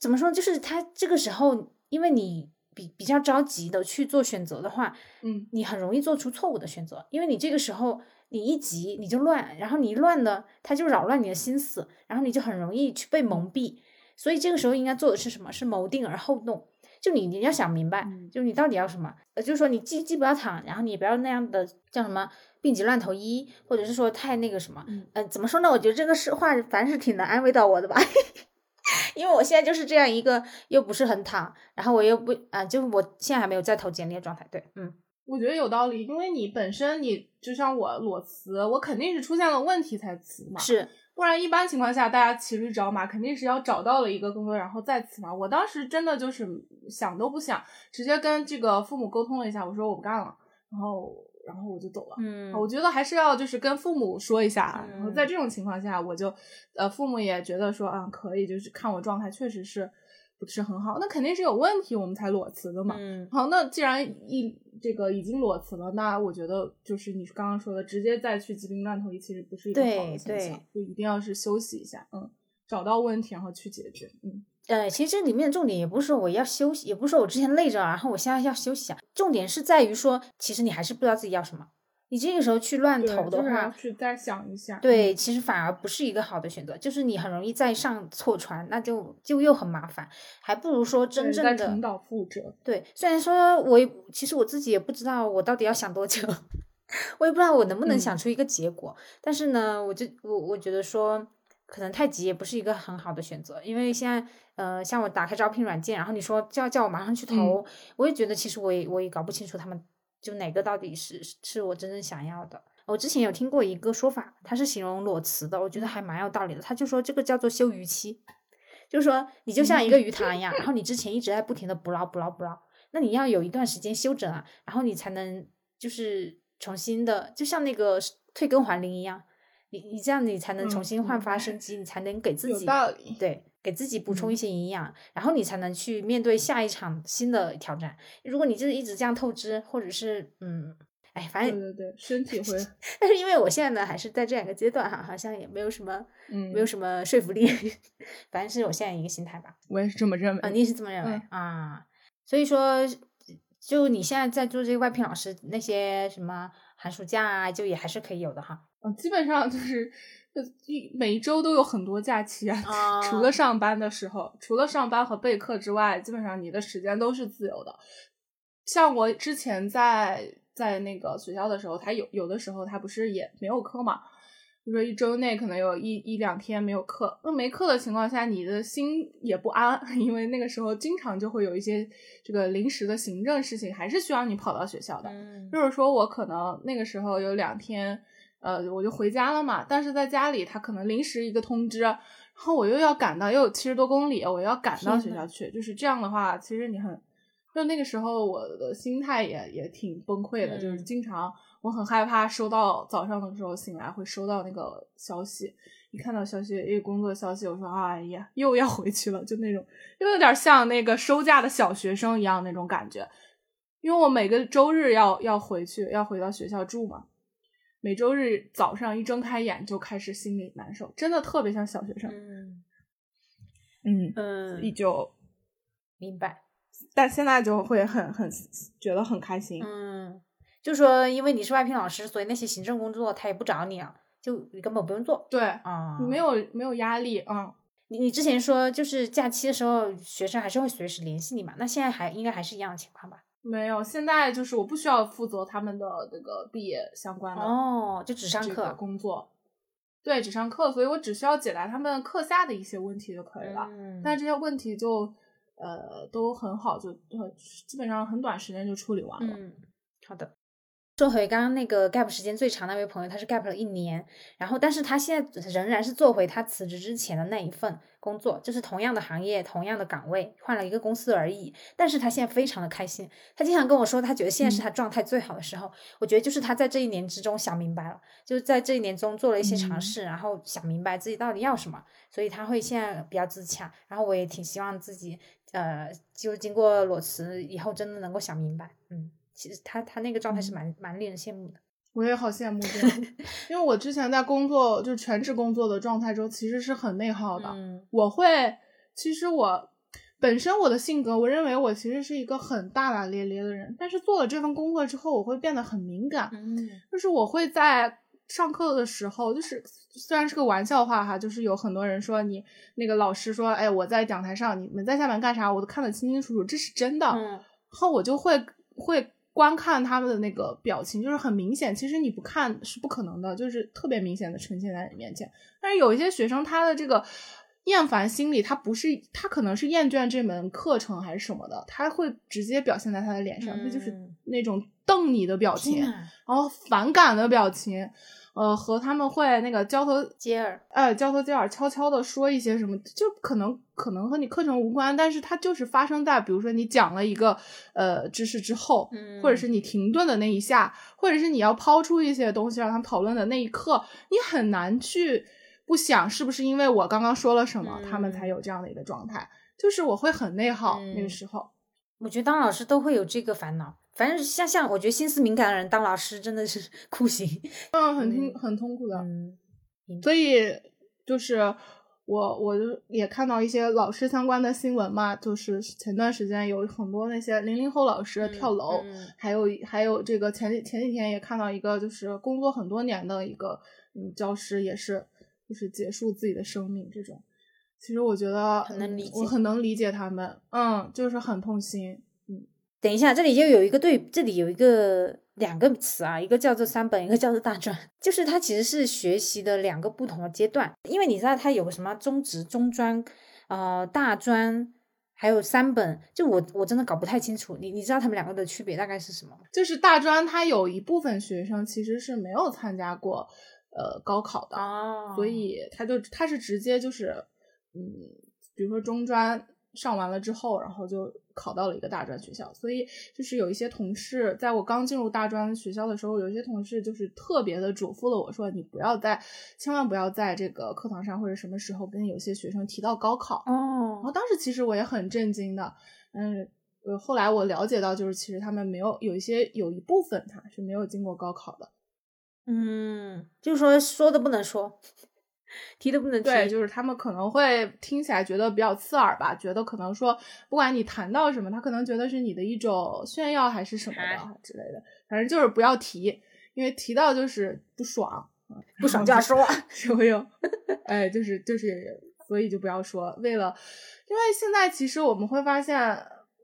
怎么说？就是他这个时候，因为你比比较着急的去做选择的话，嗯，你很容易做出错误的选择，因为你这个时候你一急你就乱，然后你一乱呢，他就扰乱你的心思，然后你就很容易去被蒙蔽。所以这个时候应该做的是什么？是谋定而后动。就你你要想明白，就是你到底要什么，呃，就是说你既既不要躺，然后你不要那样的叫什么病急乱投医，或者是说太那个什么，嗯，呃，怎么说呢？我觉得这个是话，凡是挺能安慰到我的吧，因为我现在就是这样一个又不是很躺，然后我又不啊，呃，就是我现在还没有在投简历的状态，对，嗯。我觉得有道理，因为你本身你就像我裸辞，我肯定是出现了问题才辞嘛，是，不然一般情况下大家骑驴找马肯定是要找到了一个工作然后再辞嘛。我当时真的就是想都不想，直接跟这个父母沟通了一下，我说我不干了，然后然后我就走了。嗯，我觉得还是要就是跟父母说一下，嗯，然后在这种情况下我就呃父母也觉得说啊，嗯，可以，就是看我状态确实是不是很好，那肯定是有问题我们才裸辞的嘛。嗯，好，那既然一这个已经裸辞了，那我觉得就是你刚刚说的直接再去鸡零蛋头其实不是一个好的现象，就一定要是休息一下，嗯，找到问题然后去解决。嗯呃，其实这里面的重点也不是说我要休息，也不是说我之前累着然后我现在要休息啊，重点是在于说其实你还是不知道自己要什么，你这个时候去乱投的话，去再想一下，对，其实反而不是一个好的选择，就是你很容易再上错船，那就就又很麻烦，还不如说真正的重蹈覆辙。对，虽然说我其实我自己也不知道我到底要想多久，我也不知道我能不能想出一个结果，嗯、但是呢，我就我我觉得说。可能太急也不是一个很好的选择，因为现在呃，像我打开招聘软件，然后你说就要叫我马上去投，嗯、我也觉得其实我也我也搞不清楚他们就哪个到底是是我真正想要的。我之前有听过一个说法，它是形容裸辞的，我觉得还蛮有道理的。他就说这个叫做休渔期，就是说你就像一个鱼塘一样，嗯、然后你之前一直在不停的捕捞捕捞捕捞，那你要有一段时间休整啊，然后你才能就是重新的，就像那个退耕还林一样。你这样你才能重新焕发生机，嗯、你才能给自己，对，给自己补充一些营养，嗯、然后你才能去面对下一场新的挑战。如果你就是一直这样透支，或者是嗯哎反正对对对身体会但是因为我现在呢还是在这样一个阶段哈，好像也没有什么嗯没有什么说服力反正是我现在一个心态吧。我也是这么认为啊，你也是这么认为，嗯、啊所以说就你现在在做这个外聘老师，那些什么寒暑假啊就也还是可以有的哈。嗯，基本上就是每一周都有很多假期啊，哦、除了上班的时候，除了上班和备课之外，基本上你的时间都是自由的。像我之前在在那个学校的时候，他有有的时候他不是也没有课嘛，比如说一周内可能有一一两天没有课，那没课的情况下你的心也不安，因为那个时候经常就会有一些这个临时的行政事情还是需要你跑到学校的，嗯、就是说我可能那个时候有两天呃，我就回家了嘛，但是在家里他可能临时一个通知，然后我又要赶到，又有七十多公里，我要赶到学校去，就是这样的话，其实你很，就那个时候我的心态也也挺崩溃的，嗯、就是经常我很害怕收到早上的时候醒来会收到那个消息，一看到消息，一个工作消息，我说哎呀，又要回去了，就那种，又有点像那个收假的小学生一样那种感觉，因为我每个周日要要回去，要回到学校住嘛。每周日早上一睁开眼就开始心里难受，真的特别像小学生。嗯嗯嗯，你就明白，但现在就会很很觉得很开心。嗯，就说因为你是外聘老师，所以那些行政工作他也不找你啊，就你根本不用做。对啊，嗯，没有没有压力啊。嗯你你之前说就是假期的时候，学生还是会随时联系你嘛？那现在还应该还是一样的情况吧？没有，现在就是我不需要负责他们的这个毕业相关的哦，就只上课工作，对，只上课，所以我只需要解答他们课下的一些问题就可以了。嗯，但这些问题就呃都很好，就基本上很短时间就处理完了。嗯，好的。说回刚刚那个 gap 时间最长那位朋友，他是 gap 了一年，然后但是他现在仍然是做回他辞职之前的那一份工作，就是同样的行业同样的岗位，换了一个公司而已，但是他现在非常的开心，他经常跟我说他觉得现在是他状态最好的时候，嗯、我觉得就是他在这一年之中想明白了，就是在这一年中做了一些尝试，嗯、然后想明白自己到底要什么，所以他会现在比较自洽，然后我也挺希望自己呃就经过裸辞以后真的能够想明白。嗯其实他他那个状态是蛮蛮令人羡慕的，我也好羡慕这样因为我之前在工作就是全职工作的状态中其实是很内耗的，嗯、我会其实我本身我的性格我认为我其实是一个很大大咧咧的人，但是做了这份工作之后我会变得很敏感，嗯、就是我会在上课的时候就是虽然是个玩笑话哈，就是有很多人说你那个老师说哎我在讲台上你们在下面干啥我都看得清清楚楚，这是真的，嗯、然后我就会会观看他们的那个表情，就是很明显，其实你不看是不可能的，就是特别明显的呈现在你面前。但是有一些学生他的这个厌烦心理，他不是他可能是厌倦这门课程还是什么的，他会直接表现在他的脸上，嗯、就是那种瞪你的表情，然后反感的表情，呃，和他们会那个交头接耳，哎，交头接耳，悄悄的说一些什么，就可能可能和你课程无关，但是它就是发生在比如说你讲了一个呃知识之后，嗯、或者是你停顿的那一下，或者是你要抛出一些东西让他们讨论的那一刻，你很难去不想是不是因为我刚刚说了什么，嗯、他们才有这样的一个状态，就是我会很内耗，嗯、那个时候我觉得当老师都会有这个烦恼，反正像像我觉得心思敏感的人当老师真的是酷刑，嗯，很痛很痛苦的。嗯，所以就是我我也看到一些老师相关的新闻嘛，就是前段时间有很多那些零零后老师跳楼，嗯嗯、还有还有这个前前几天也看到一个就是工作很多年的一个嗯教师也是就是结束自己的生命这种。其实我觉得很能理解，我很能理解他们，嗯，就是很痛心。嗯，等一下，这里就有一个对，这里有一个两个词啊，一个叫做三本，一个叫做大专，就是它其实是学习的两个不同的阶段。因为你知道它有个什么中职、中专、呃大专，还有三本，就我我真的搞不太清楚。你你知道他们两个的区别大概是什么？就是大专，它有一部分学生其实是没有参加过呃高考的，哦、所以他就他是直接就是。嗯，比如说中专上完了之后，然后就考到了一个大专学校，所以就是有一些同事，在我刚进入大专学校的时候，有一些同事就是特别的嘱咐了我说，你不要在，千万不要在这个课堂上或者什么时候跟有些学生提到高考。哦，然后当时其实我也很震惊的，嗯，后来我了解到，就是其实他们没有，有一些有一部分他是没有经过高考的。嗯，就是说说的不能说。提的不能提，对，就是他们可能会听起来觉得比较刺耳吧，觉得可能说不管你谈到什么，他可能觉得是你的一种炫耀还是什么的之类的，反正就是不要提，因为提到就是不爽，不爽就要说，有没有？哎，就是就是，所以就不要说。为了，因为现在其实我们会发现，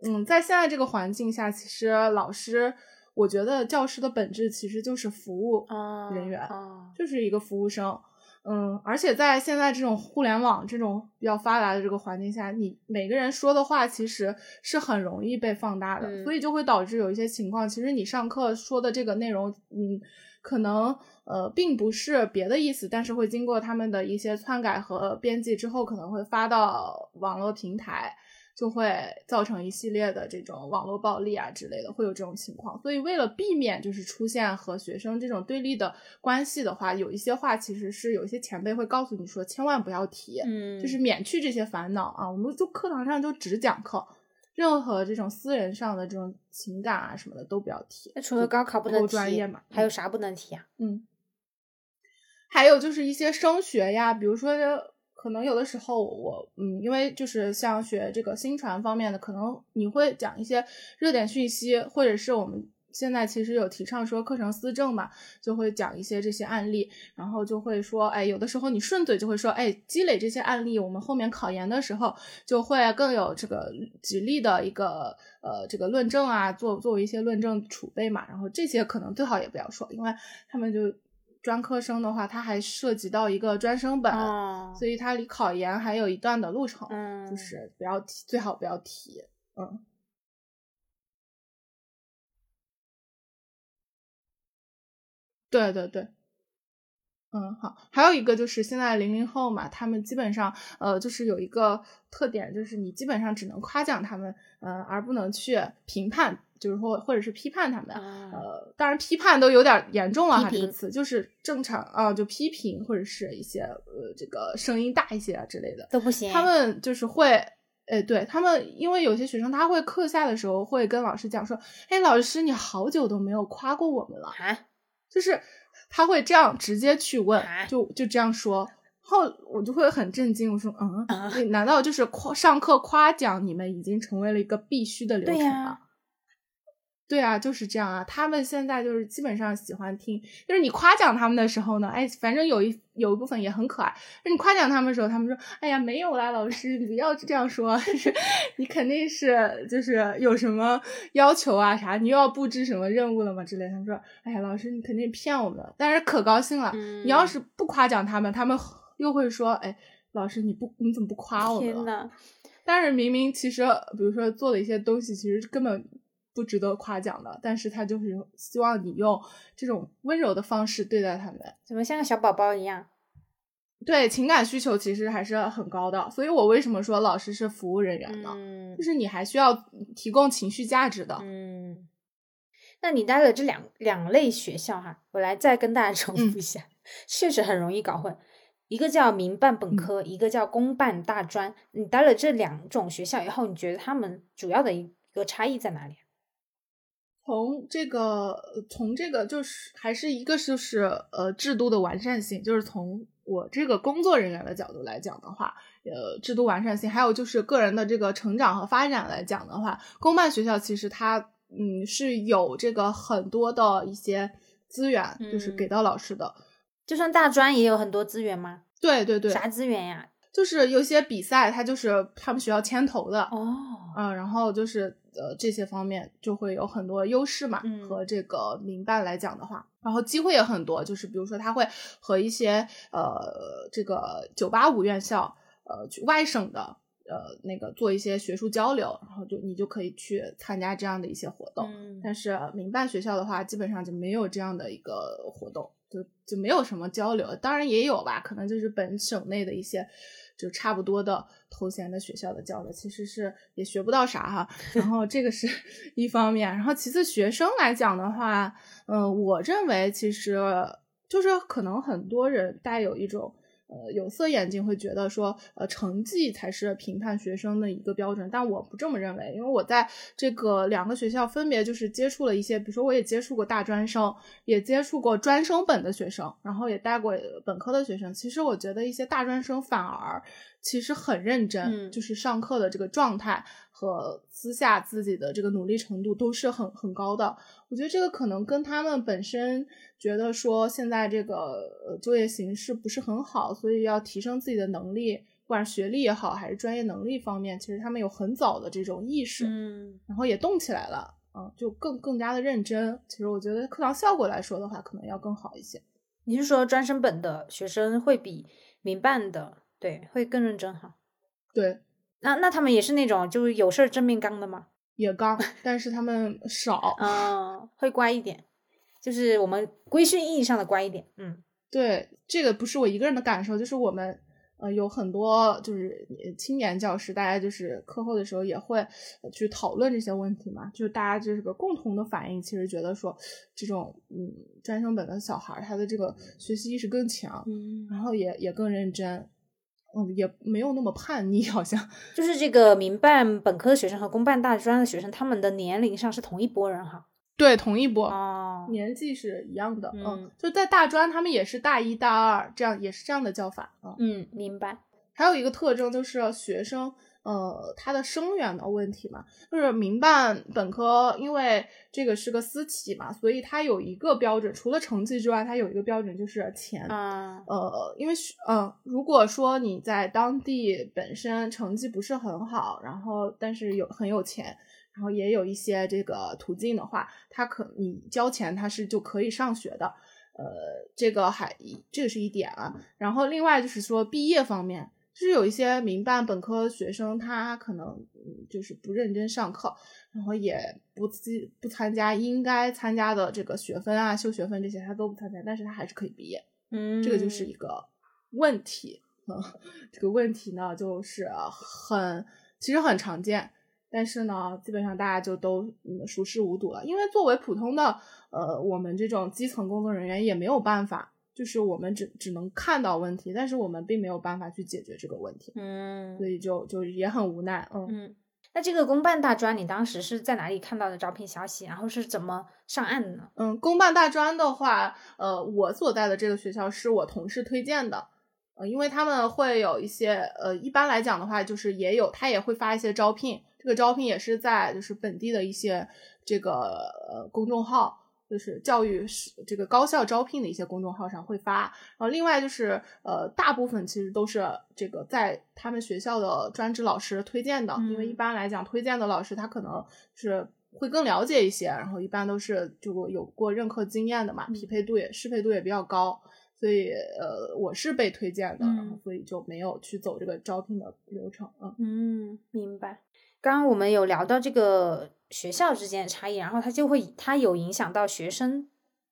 嗯，在现在这个环境下，其实老师。我觉得教师的本质其实就是服务人员，哦哦、就是一个服务生。嗯，而且在现在这种互联网这种比较发达的这个环境下，你每个人说的话其实是很容易被放大的，嗯、所以就会导致有一些情况，其实你上课说的这个内容，嗯，可能呃并不是别的意思，但是会经过他们的一些篡改和编辑之后，可能会发到网络平台。就会造成一系列的这种网络暴力啊之类的，会有这种情况。所以为了避免就是出现和学生这种对立的关系的话，有一些话其实是有一些前辈会告诉你说千万不要提，嗯，就是免去这些烦恼啊。我们就课堂上就只讲课，任何这种私人上的这种情感啊什么的都不要提。除了高考不能提，专业嘛，还有啥不能提啊？嗯，还有就是一些升学呀，比如说。可能有的时候我嗯，因为就是像学这个新传方面的，可能你会讲一些热点讯息，或者是我们现在其实有提倡说课程思政嘛，就会讲一些这些案例，然后就会说，哎，有的时候你顺嘴就会说，哎，积累这些案例，我们后面考研的时候就会更有这个举例的一个呃这个论证啊，做作为一些论证储备嘛，然后这些可能最好也不要说，因为他们就。专科生的话，它还涉及到一个专升本，哦、所以它离考研还有一段的路程，嗯、就是不要提，最好不要提。嗯，对对对，嗯，好。还有一个就是现在零零后嘛，他们基本上呃，就是有一个特点，就是你基本上只能夸奖他们，嗯、呃，而不能去评判。就是或或者是批判他们，啊、呃，当然批判都有点严重了哈，这个词就是正常啊，就批评或者是一些呃这个声音大一些啊之类的都不行。他们就是会，哎，对他们，因为有些学生他会课下的时候会跟老师讲说，哎，老师你好久都没有夸过我们了，啊、就是他会这样直接去问，啊、就就这样说。然后我就会很震惊，我说嗯，啊、难道就是夸上课夸奖你们已经成为了一个必须的流程了？对啊，就是这样啊。他们现在就是基本上喜欢听，就是你夸奖他们的时候呢，哎，反正有一有一部分也很可爱。你夸奖他们的时候，他们说：“哎呀，没有啦，老师，你不要这样说，就是你肯定是就是有什么要求啊啥，你又要布置什么任务了嘛之类。”他们说：“哎呀，老师，你肯定骗我们了。”但是可高兴了。嗯、你要是不夸奖他们，他们又会说：“哎，老师，你不你怎么不夸我们了？”天哪！但是明明其实，比如说做的一些东西，其实根本。不值得夸奖的，但是他就是希望你用这种温柔的方式对待他们，怎么像个小宝宝一样。对，情感需求其实还是很高的，所以我为什么说老师是服务人员呢？嗯、就是你还需要提供情绪价值的。嗯，那你待的这两两类学校哈，我来再跟大家重复一下，嗯、确实很容易搞混。一个叫民办本科，嗯、一个叫公办大专。你待了这两种学校以后，你觉得他们主要的一个差异在哪里？从这个从这个就是还是一个就是呃制度的完善性，就是从我这个工作人员的角度来讲的话，呃，制度完善性，还有就是个人的这个成长和发展来讲的话，公办学校其实它嗯是有这个很多的一些资源，就是给到老师的、嗯、就像大专也有很多资源吗？对对对。啥资源呀？就是有些比赛它就是他们学校牵头的哦，嗯、呃，然后就是呃这些方面就会有很多优势嘛、嗯、和这个民办来讲的话，然后机会也很多，就是比如说他会和一些呃这个九八五院校呃去外省的呃那个做一些学术交流，然后就你就可以去参加这样的一些活动、嗯、但是民办学校的话基本上就没有这样的一个活动，就就没有什么交流，当然也有吧，可能就是本省内的一些就差不多的头衔的学校的教的其实是也学不到啥哈，然后这个是一方面，然后其次学生来讲的话，嗯、呃，我认为其实就是可能很多人带有一种呃有色眼镜，会觉得说呃成绩才是评判学生的一个标准，但我不这么认为，因为我在这个两个学校分别就是接触了一些，比如说我也接触过大专生，也接触过专升本的学生，然后也带过本科的学生，其实我觉得一些大专生反而其实很认真、嗯、就是上课的这个状态和私下自己的这个努力程度都是很很高的，我觉得这个可能跟他们本身觉得说现在这个就业形势不是很好，所以要提升自己的能力，不管是学历也好还是专业能力方面，其实他们有很早的这种意识、嗯、然后也动起来了、嗯、就更更加的认真，其实我觉得课堂效果来说的话可能要更好一些。你是说专升本的学生会比民办的对会更认真哈？对。那那他们也是那种就是有事正面刚的吗？也刚，但是他们少，嗯、哦，会乖一点，就是我们规训意义上的乖一点。嗯，对，这个不是我一个人的感受，就是我们呃有很多就是青年教师，大家就是课后的时候也会去讨论这些问题嘛，就是大家这个共同的反应，其实觉得说这种嗯专升本的小孩他的这个学习意识更强，嗯，然后也也更认真。嗯，也没有那么叛逆，好像就是这个民办本科学生和公办大专的学生，他们的年龄上是同一波人哈。对，同一波、哦、年纪是一样的。 嗯, 嗯，就在大专他们也是大一大二，这样也是这样的叫法。 嗯, 嗯，明白。还有一个特征就是学生呃他的生源的问题嘛，就是民办本科因为这个是个私企嘛，所以他有一个标准，除了成绩之外他有一个标准就是钱、嗯、呃因为呃如果说你在当地本身成绩不是很好，然后但是有很有钱，然后也有一些这个途径的话，他可你交钱他是就可以上学的，呃这个还这个是一点啊。然后另外就是说毕业方面，就是有一些民办本科学生他可能就是不认真上课，然后也不不参加应该参加的这个学分啊修学分这些他都不参加，但是他还是可以毕业。嗯，这个就是一个问题、嗯、这个问题呢就是很其实很常见，但是呢基本上大家就都、嗯、熟视无睹了，因为作为普通的呃我们这种基层工作人员也没有办法，就是我们只只能看到问题，但是我们并没有办法去解决这个问题，嗯，所以就就也很无奈。 嗯, 嗯那这个公办大专你当时是在哪里看到的招聘消息，然后是怎么上岸的呢？嗯，公办大专的话呃我所在的这个学校是我同事推荐的，呃因为他们会有一些呃一般来讲的话就是也有他也会发一些招聘，这个招聘也是在就是本地的一些这个呃公众号，就是教育这个高校招聘的一些公众号上会发，然后另外就是呃，大部分其实都是这个在他们学校的专职老师推荐的、嗯、因为一般来讲推荐的老师他可能是会更了解一些，然后一般都是就有过任课经验的嘛，匹配度也适配度也比较高，所以呃，我是被推荐的、嗯、然后所以就没有去走这个招聘的流程。 嗯, 嗯，明白。刚刚我们有聊到这个学校之间的差异，然后它就会它有影响到学生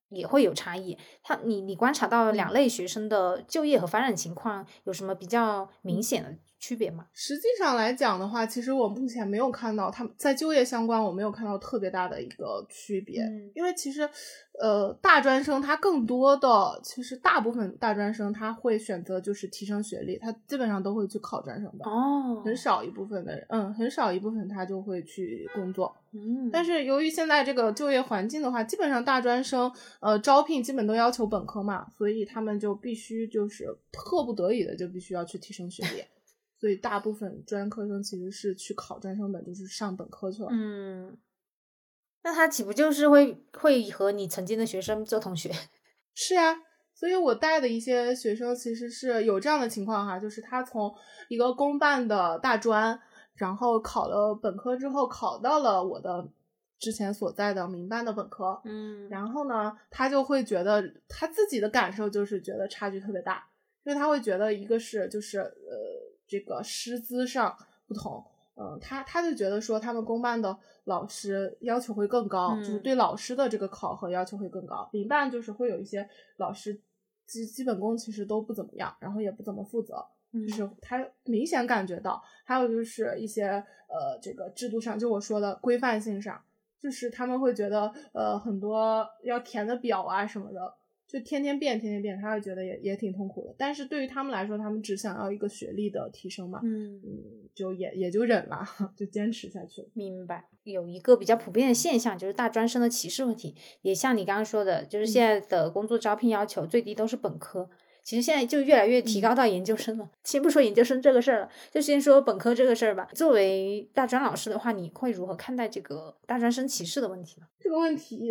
也会有差异，它你你观察到两类学生的就业和发展情况有什么比较明显的区别吗？实际上来讲的话，其实我目前没有看到他们在就业相关，我没有看到特别大的一个区别、嗯、因为其实呃，大专生他更多的，其实大部分大专生他会选择就是提升学历，他基本上都会去考专升的、哦、很少一部分的人，嗯，很少一部分他就会去工作。嗯，但是由于现在这个就业环境的话，基本上大专生呃招聘基本都要求本科嘛，所以他们就必须就是迫不得已的就必须要去提升学历，所以大部分专科生其实是去考专升本，就是上本科去了。嗯，那他岂不就是会会和你曾经的学生做同学？是啊，所以我带的一些学生其实是有这样的情况哈，就是他从一个公办的大专，然后考了本科之后，考到了我的之前所在的民办的本科，嗯，然后呢，他就会觉得他自己的感受就是觉得差距特别大，因为他会觉得一个是就是呃这个师资上不同。嗯，他他就觉得说他们公办的老师要求会更高、嗯、就是对老师的这个考核要求会更高，民办就是会有一些老师基基本功其实都不怎么样，然后也不怎么负责，就是他明显感觉到。还有就是一些呃这个制度上，就我说的规范性上，就是他们会觉得呃很多要填的表啊什么的，就天天变天天变，他会觉得也也挺痛苦的。但是对于他们来说，他们只想要一个学历的提升嘛， 嗯, 嗯就也也就忍了，就坚持下去了。明白。有一个比较普遍的现象就是大专生的歧视问题，也像你刚刚说的，就是现在的工作招聘要求最低都是本科、嗯、其实现在就越来越提高到研究生了、嗯、先不说研究生这个事儿了，就先说本科这个事儿吧。作为大专老师的话，你会如何看待这个大专生歧视的问题呢？这个问题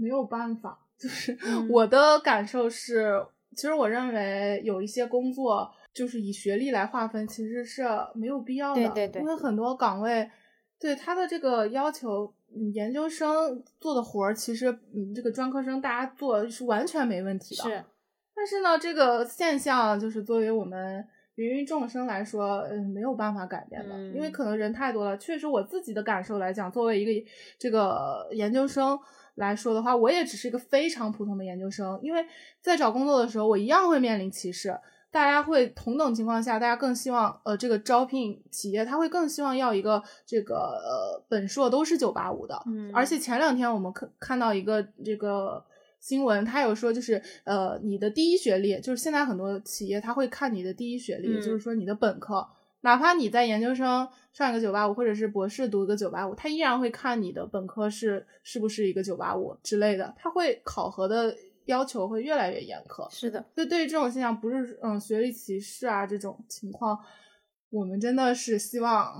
没有办法，就是我的感受是、嗯、其实我认为有一些工作就是以学历来划分其实是没有必要的。对对对，因为很多岗位对他的这个要求，研究生做的活其实这个专科生大家做是完全没问题的。是，但是呢这个现象就是作为我们芸芸众生来说，嗯，没有办法改变的、嗯、因为可能人太多了。确实我自己的感受来讲，作为一个这个研究生来说的话，我也只是一个非常普通的研究生，因为在找工作的时候我一样会面临歧视。大家会同等情况下，大家更希望呃这个招聘企业他会更希望要一个这个呃本硕都是九八五的、嗯、而且前两天我们看看到一个这个新闻，他有说就是呃你的第一学历，就是现在很多企业他会看你的第一学历、嗯、就是说你的本科，哪怕你在研究生上一个九八五或者是博士读一个九八五，他依然会看你的本科是是不是一个九八五之类的，他会考核的要求会越来越严苛。是的，就对于这种现象，不是嗯学历歧视啊这种情况，我们真的是希望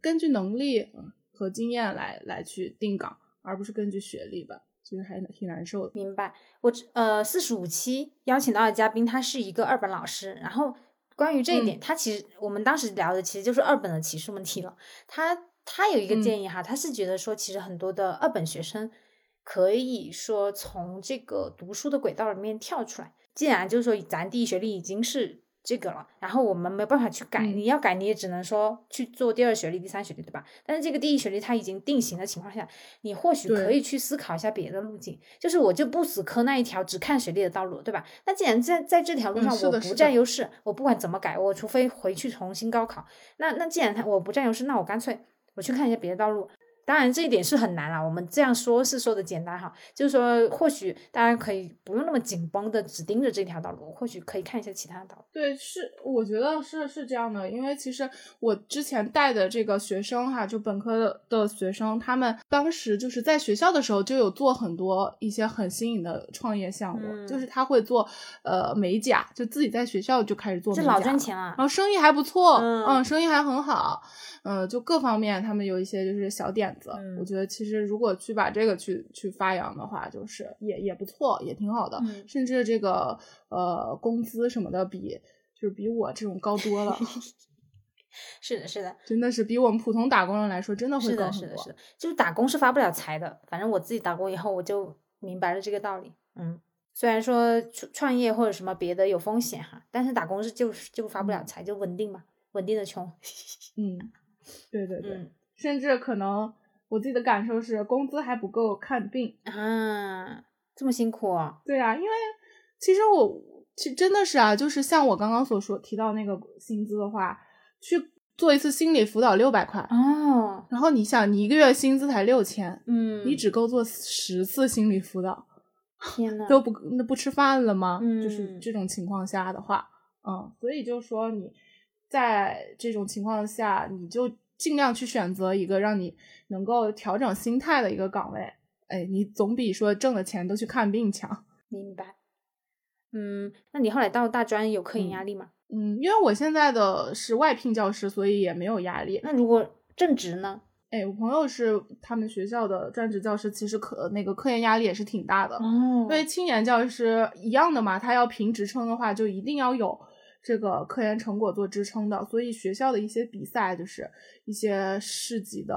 根据能力和经验来来去定岗，而不是根据学历吧，其实还挺难受的。明白。我呃四十五期邀请到的嘉宾，他是一个二本老师，然后。关于这一点、嗯、他其实我们当时聊的其实就是二本的歧视问题了。他他有一个建议哈、嗯、他是觉得说其实很多的二本学生可以说从这个读书的轨道里面跳出来，既然就是说咱第一学历已经是这个了，然后我们没有办法去改、嗯、你要改你也只能说去做第二学历第三学历，对吧？但是这个第一学历它已经定型的情况下，你或许可以去思考一下别的路径，就是我就不死磕那一条只看学历的道路，对吧？那既然在在这条路上我不占优势、嗯、我不管怎么改，我除非回去重新高考，那那既然我不占优势，那我干脆我去看一下别的道路。当然这一点是很难啦，我们这样说是说的简单哈，就是说或许大家可以不用那么紧绷的只盯着这条道路，或许可以看一下其他道路。对，是我觉得是是这样的。因为其实我之前带的这个学生哈，就本科的学生，他们当时就是在学校的时候就有做很多一些很新颖的创业项目、嗯、就是他会做呃美甲，就自己在学校就开始做美甲，这老赚钱了、啊、然后生意还不错， 嗯, 嗯生意还很好，嗯，就各方面他们有一些就是小点子、嗯、我觉得其实如果去把这个去去发扬的话，就是也也不错，也挺好的、嗯、甚至这个呃工资什么的比就是比我这种高多了。是的是的，真的是比我们普通打工人来说真的会高很多。是的是的是的，就是打工是发不了财的，反正我自己打工以后我就明白了这个道理。嗯，虽然说创业或者什么别的有风险哈，但是打工是就就发不了财，就稳定嘛，稳定的穷。嗯，对对对、嗯、甚至可能我自己的感受是工资还不够看病啊，这么辛苦啊。对啊，因为其实我其实真的是啊，就是像我刚刚所说提到那个薪资的话，去做一次心理辅导六百块哦，然后你想你一个月薪资才六千，嗯，你只够做十次心理辅导，天哪，都不那不吃饭了吗？嗯，就是这种情况下的话，嗯，所以就说你在这种情况下，你就尽量去选择一个让你能够调整心态的一个岗位，哎，你总比说挣的钱都去看病强。明白。嗯，那你后来到大专有科研压力吗？嗯，因为我现在的是外聘教师，所以也没有压力。那如果正职呢？哎，我朋友是他们学校的专职教师，其实可那个科研压力也是挺大的。哦，因为青年教师一样的嘛，他要评职称的话，就一定要有这个科研成果做支撑的，所以学校的一些比赛，就是一些市级的，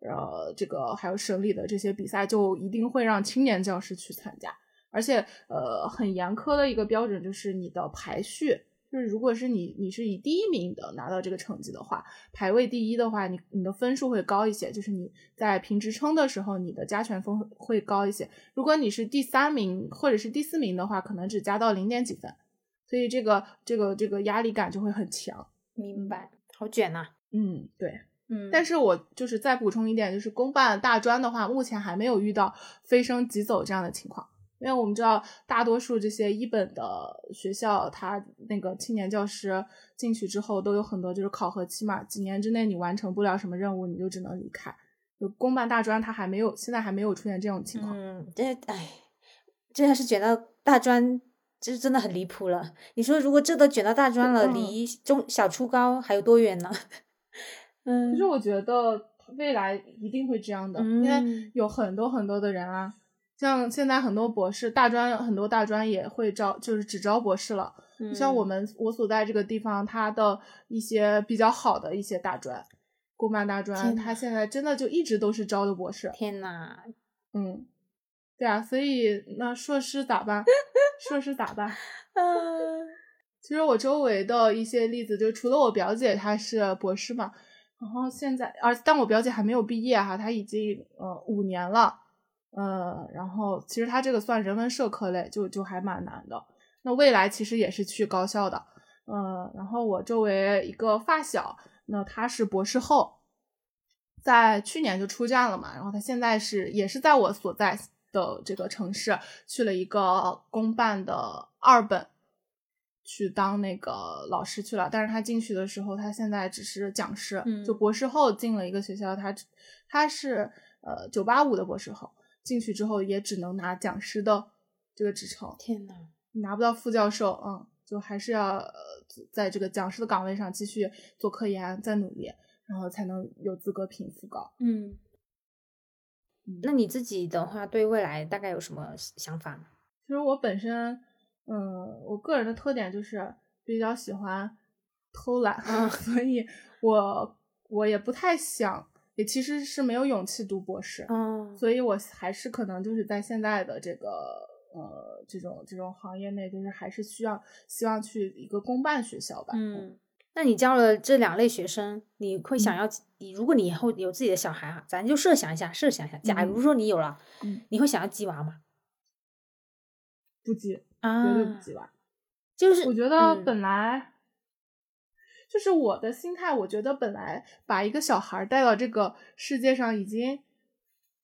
呃，这个还有省里的这些比赛，就一定会让青年教师去参加。而且呃很严苛的一个标准就是你的排序，就是如果是你你是以第一名的拿到这个成绩的话，排位第一的话，你你的分数会高一些，就是你在评职称的时候你的加权分会高一些，如果你是第三名或者是第四名的话，可能只加到零点几分，所以这个这个这个压力感就会很强。明白，好卷啊。嗯，对。嗯，但是我就是再补充一点，就是公办大专的话，目前还没有遇到飞升即走这样的情况。因为我们知道大多数这些一本的学校，他那个青年教师进去之后都有很多就是考核期嘛，几年之内你完成不了什么任务你就只能离开，就公办大专他还没有，现在还没有出现这种情况。嗯，这哎，这要是卷到大专这真的很离谱了。你说如果这都卷到大专了，嗯，离中小初高还有多远呢？嗯，可是我觉得未来一定会这样的，嗯，因为有很多很多的人啊，像现在很多博士，大专很多大专也会招，就是只招博士了。嗯，像我们我所在这个地方，它的一些比较好的一些大专，公办大专，它现在真的就一直都是招的博士。天哪！嗯，对啊，所以那硕士咋办？硕士咋办？嗯，其实我周围的一些例子，就除了我表姐她是博士嘛，然后现在，而但我表姐还没有毕业哈，她已经呃五年了。呃、嗯，然后其实他这个算人文社科类，就就还蛮难的。那未来其实也是去高校的，嗯，然后我周围一个发小，那他是博士后，在去年就出站了嘛，然后他现在是也是在我所在的这个城市去了一个公办的二本去当那个老师去了，但是他进去的时候，他现在只是讲师，嗯，就博士后进了一个学校，他他是呃九八五的博士后。进去之后也只能拿讲师的这个职称，天哪，拿不到副教授，嗯，就还是要在这个讲师的岗位上继续做科研，再努力，然后才能有资格评副高。嗯，那你自己的话，对未来大概有什么想法呢？其实我本身，嗯，我个人的特点就是比较喜欢偷懒，嗯，所以我我也不太想。也其实是没有勇气读博士，嗯，所以我还是可能就是在现在的这个呃这种这种行业内，就是还是需要希望去一个公办学校吧。嗯，那你教了这两类学生，你会想要，嗯，如果你以后有自己的小孩啊，咱就设想一下，设想一下，假如说你有了，嗯，你会想要鸡娃吗？不鸡，啊，绝对不鸡娃。就是我觉得本来，嗯。就是我的心态，我觉得本来把一个小孩带到这个世界上，已经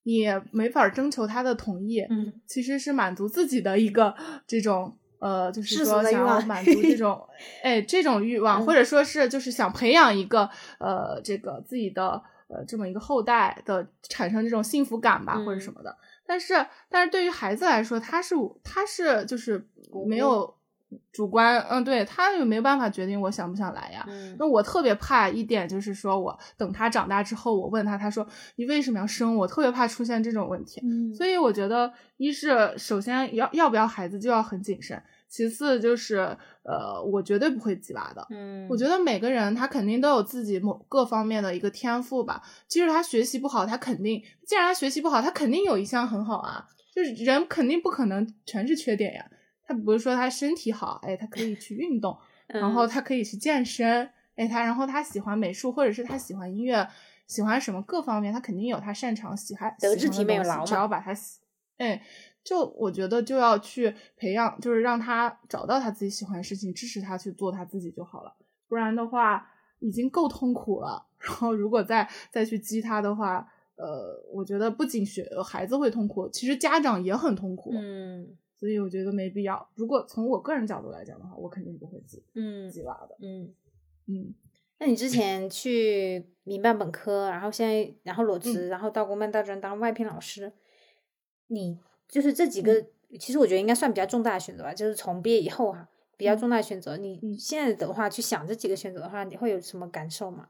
你没法征求他的同意，嗯，其实是满足自己的一个这种呃，就是说想要满足这种哎这种欲望，或者说是就是想培养一个呃这个自己的呃这么一个后代的产生这种幸福感吧，嗯，或者什么的。但是但是对于孩子来说，他是他是就是没有。嗯主观，嗯，对，他也没办法决定我想不想来呀，嗯。那我特别怕一点就是说我等他长大之后，我问他，他说你为什么要生我？特别怕出现这种问题。嗯，所以我觉得，一是首先要要不要孩子就要很谨慎，其次就是呃，我绝对不会鸡娃的。嗯，我觉得每个人他肯定都有自己某各方面的一个天赋吧。即使他学习不好，他肯定，既然他学习不好，他肯定有一项很好啊。就是人肯定不可能全是缺点呀。他比如说他身体好，哎，他可以去运动，嗯，然后他可以去健身，哎，他然后他喜欢美术，或者是他喜欢音乐，喜欢什么各方面，他肯定有他擅长喜欢。德智体美劳嘛，只要把他，哎，就我觉得就要去培养，就是让他找到他自己喜欢的事情，支持他去做他自己就好了。不然的话，已经够痛苦了，然后如果再再去激他的话，呃，我觉得不仅学孩子会痛苦，其实家长也很痛苦。嗯，所以我觉得没必要。如果从我个人角度来讲的话，我肯定不会激嗯激娃的。嗯嗯。那你之前去民办本科，然后现在然后裸辞、嗯，然后到公办大专当外聘老师，你就是这几个、嗯，其实我觉得应该算比较重大的选择吧，就是从毕业以后啊，比较重大的选择。你现在的话去想这几个选择的话，你会有什么感受吗？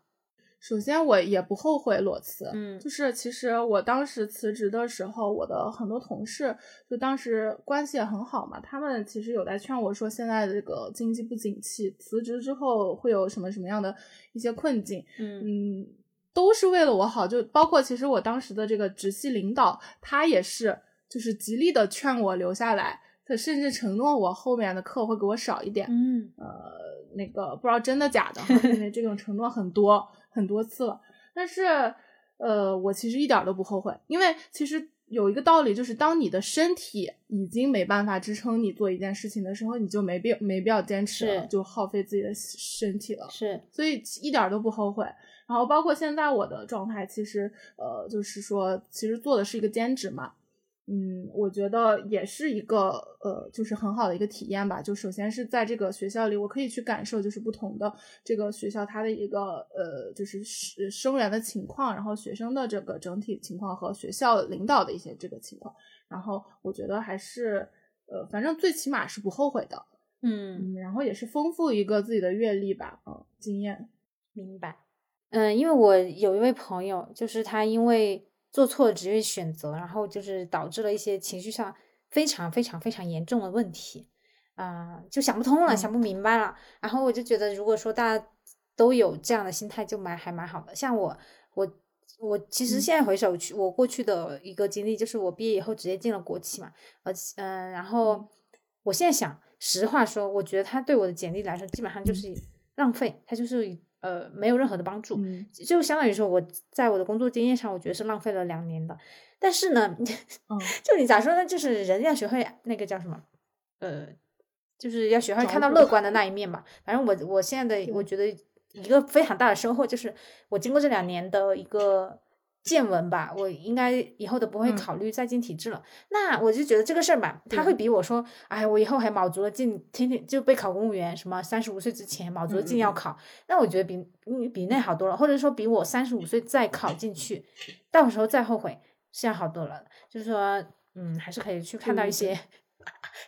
首先我也不后悔裸辞，嗯，就是其实我当时辞职的时候，我的很多同事就当时关系也很好嘛，他们其实有在劝我说现在这个经济不景气，辞职之后会有什么什么样的一些困境，嗯，嗯都是为了我好，就包括其实我当时的这个直系领导，他也是就是极力的劝我留下来，他甚至承诺我后面的课会给我少一点，嗯，呃，那个不知道真的假的，因为这种承诺很多。很多次了，但是呃，我其实一点都不后悔，因为其实有一个道理，就是当你的身体已经没办法支撑你做一件事情的时候，你就没必没必要坚持了，就耗费自己的身体了，是，所以一点都不后悔。然后包括现在我的状态，其实呃，就是说其实做的是一个兼职嘛，嗯，我觉得也是一个呃，就是很好的一个体验吧。就首先是在这个学校里，我可以去感受就是不同的这个学校它的一个呃，就是生源的情况，然后学生的这个整体情况和学校领导的一些这个情况。然后我觉得还是呃，反正最起码是不后悔的，嗯，嗯然后也是丰富一个自己的阅历吧，嗯、呃，经验。明白。嗯，因为我有一位朋友，就是他因为。做错职业选择，然后就是导致了一些情绪上非常非常非常严重的问题，啊、呃，就想不通了、嗯，想不明白了。然后我就觉得，如果说大家都有这样的心态，就蛮还蛮好的。像我，我，我其实现在回首去、嗯、我过去的一个经历，就是我毕业以后直接进了国企嘛，呃，嗯，然后我现在想，实话说，我觉得他对我的简历来说，基本上就是浪费，他就是。呃，没有任何的帮助、嗯、就相当于说我在我的工作经验上我觉得是浪费了两年的，但是呢、嗯、就你咋说呢，就是人要学会那个叫什么呃，就是要学会看到乐观的那一面吧。反正我我现在的我觉得一个非常大的收获就是我经过这两年的一个见闻吧，我应该以后都不会考虑再进体制了、嗯、那我就觉得这个事儿吧，他会比我说哎我以后还卯足了劲天天就备考公务员什么三十五岁之前卯足了劲要考、嗯、那我觉得比比那好多了，或者说比我三十五岁再考进去到时候再后悔是要好多了，就是说嗯还是可以去看到一些、嗯、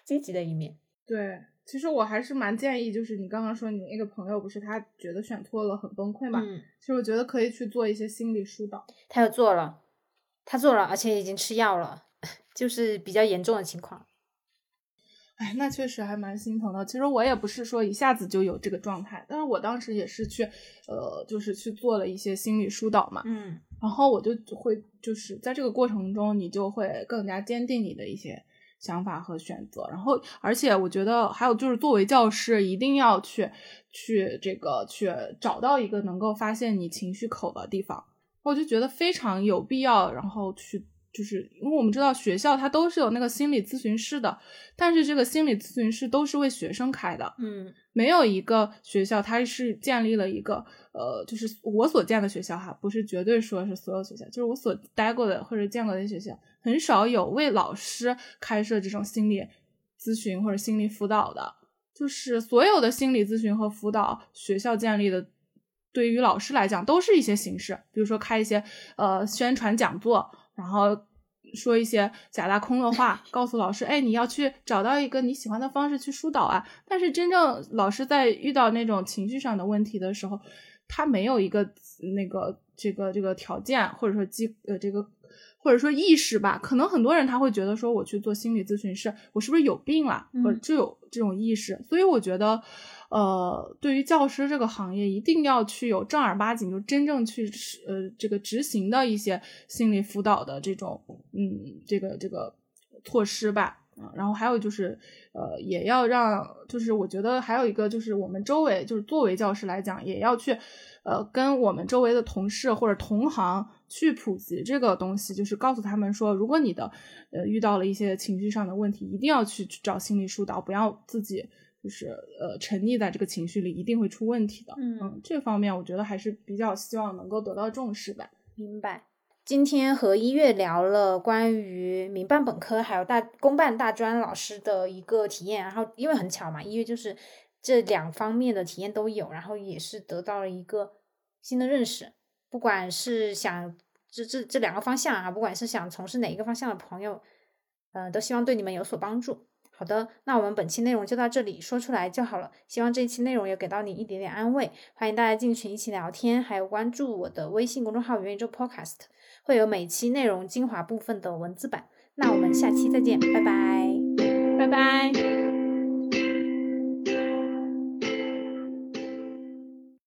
积极的一面。对，其实我还是蛮建议，就是你刚刚说你那个朋友不是他觉得选错了很崩溃嘛、嗯、其实我觉得可以去做一些心理疏导。他又做了他做了而且已经吃药了，就是比较严重的情况。哎，那确实还蛮心疼的。其实我也不是说一下子就有这个状态，但是我当时也是去呃就是去做了一些心理疏导嘛，嗯，然后我就会就是在这个过程中你就会更加坚定你的一些想法和选择，然后而且我觉得还有就是作为教师一定要去去这个去找到一个能够发现你情绪口的地方，我就觉得非常有必要，然后去就是因为我们知道学校它都是有那个心理咨询室的，但是这个心理咨询室都是为学生开的，嗯，没有一个学校它是建立了一个呃，就是我所见的学校哈，不是绝对说是所有学校，就是我所待过的或者见过的学校很少有为老师开设这种心理咨询或者心理辅导的，就是所有的心理咨询和辅导学校建立的对于老师来讲都是一些形式，比如说开一些呃宣传讲座，然后说一些假大空的话告诉老师哎，你要去找到一个你喜欢的方式去疏导啊，但是真正老师在遇到那种情绪上的问题的时候，他没有一个那个这个这个条件或者说机呃这个或者说意识吧，可能很多人他会觉得说我去做心理咨询师我是不是有病了、嗯、或者就有这种意识，所以我觉得呃，对于教师这个行业一定要去有正儿八经就真正去呃这个执行的一些心理辅导的这种嗯这个这个措施吧、嗯、然后还有就是呃也要让就是我觉得还有一个就是我们周围就是作为教师来讲也要去呃跟我们周围的同事或者同行去普及这个东西，就是告诉他们说如果你的呃遇到了一些情绪上的问题一定要去找心理疏导，不要自己就是呃沉溺在这个情绪里一定会出问题的。 嗯, 嗯这方面我觉得还是比较希望能够得到重视吧。明白。今天和一月聊了关于民办本科还有大公办大专老师的一个体验，然后因为很巧嘛，一月就是这两方面的体验都有，然后也是得到了一个新的认识，不管是想这这这两个方向啊，不管是想从事哪一个方向的朋友，呃，都希望对你们有所帮助。好的，那我们本期内容就到这里，说出来就好了。希望这一期内容也给到你一点点安慰。欢迎大家进群一起聊天，还有关注我的微信公众号元宇宙 Podcast， 会有每期内容精华部分的文字版。那我们下期再见，拜拜，拜拜。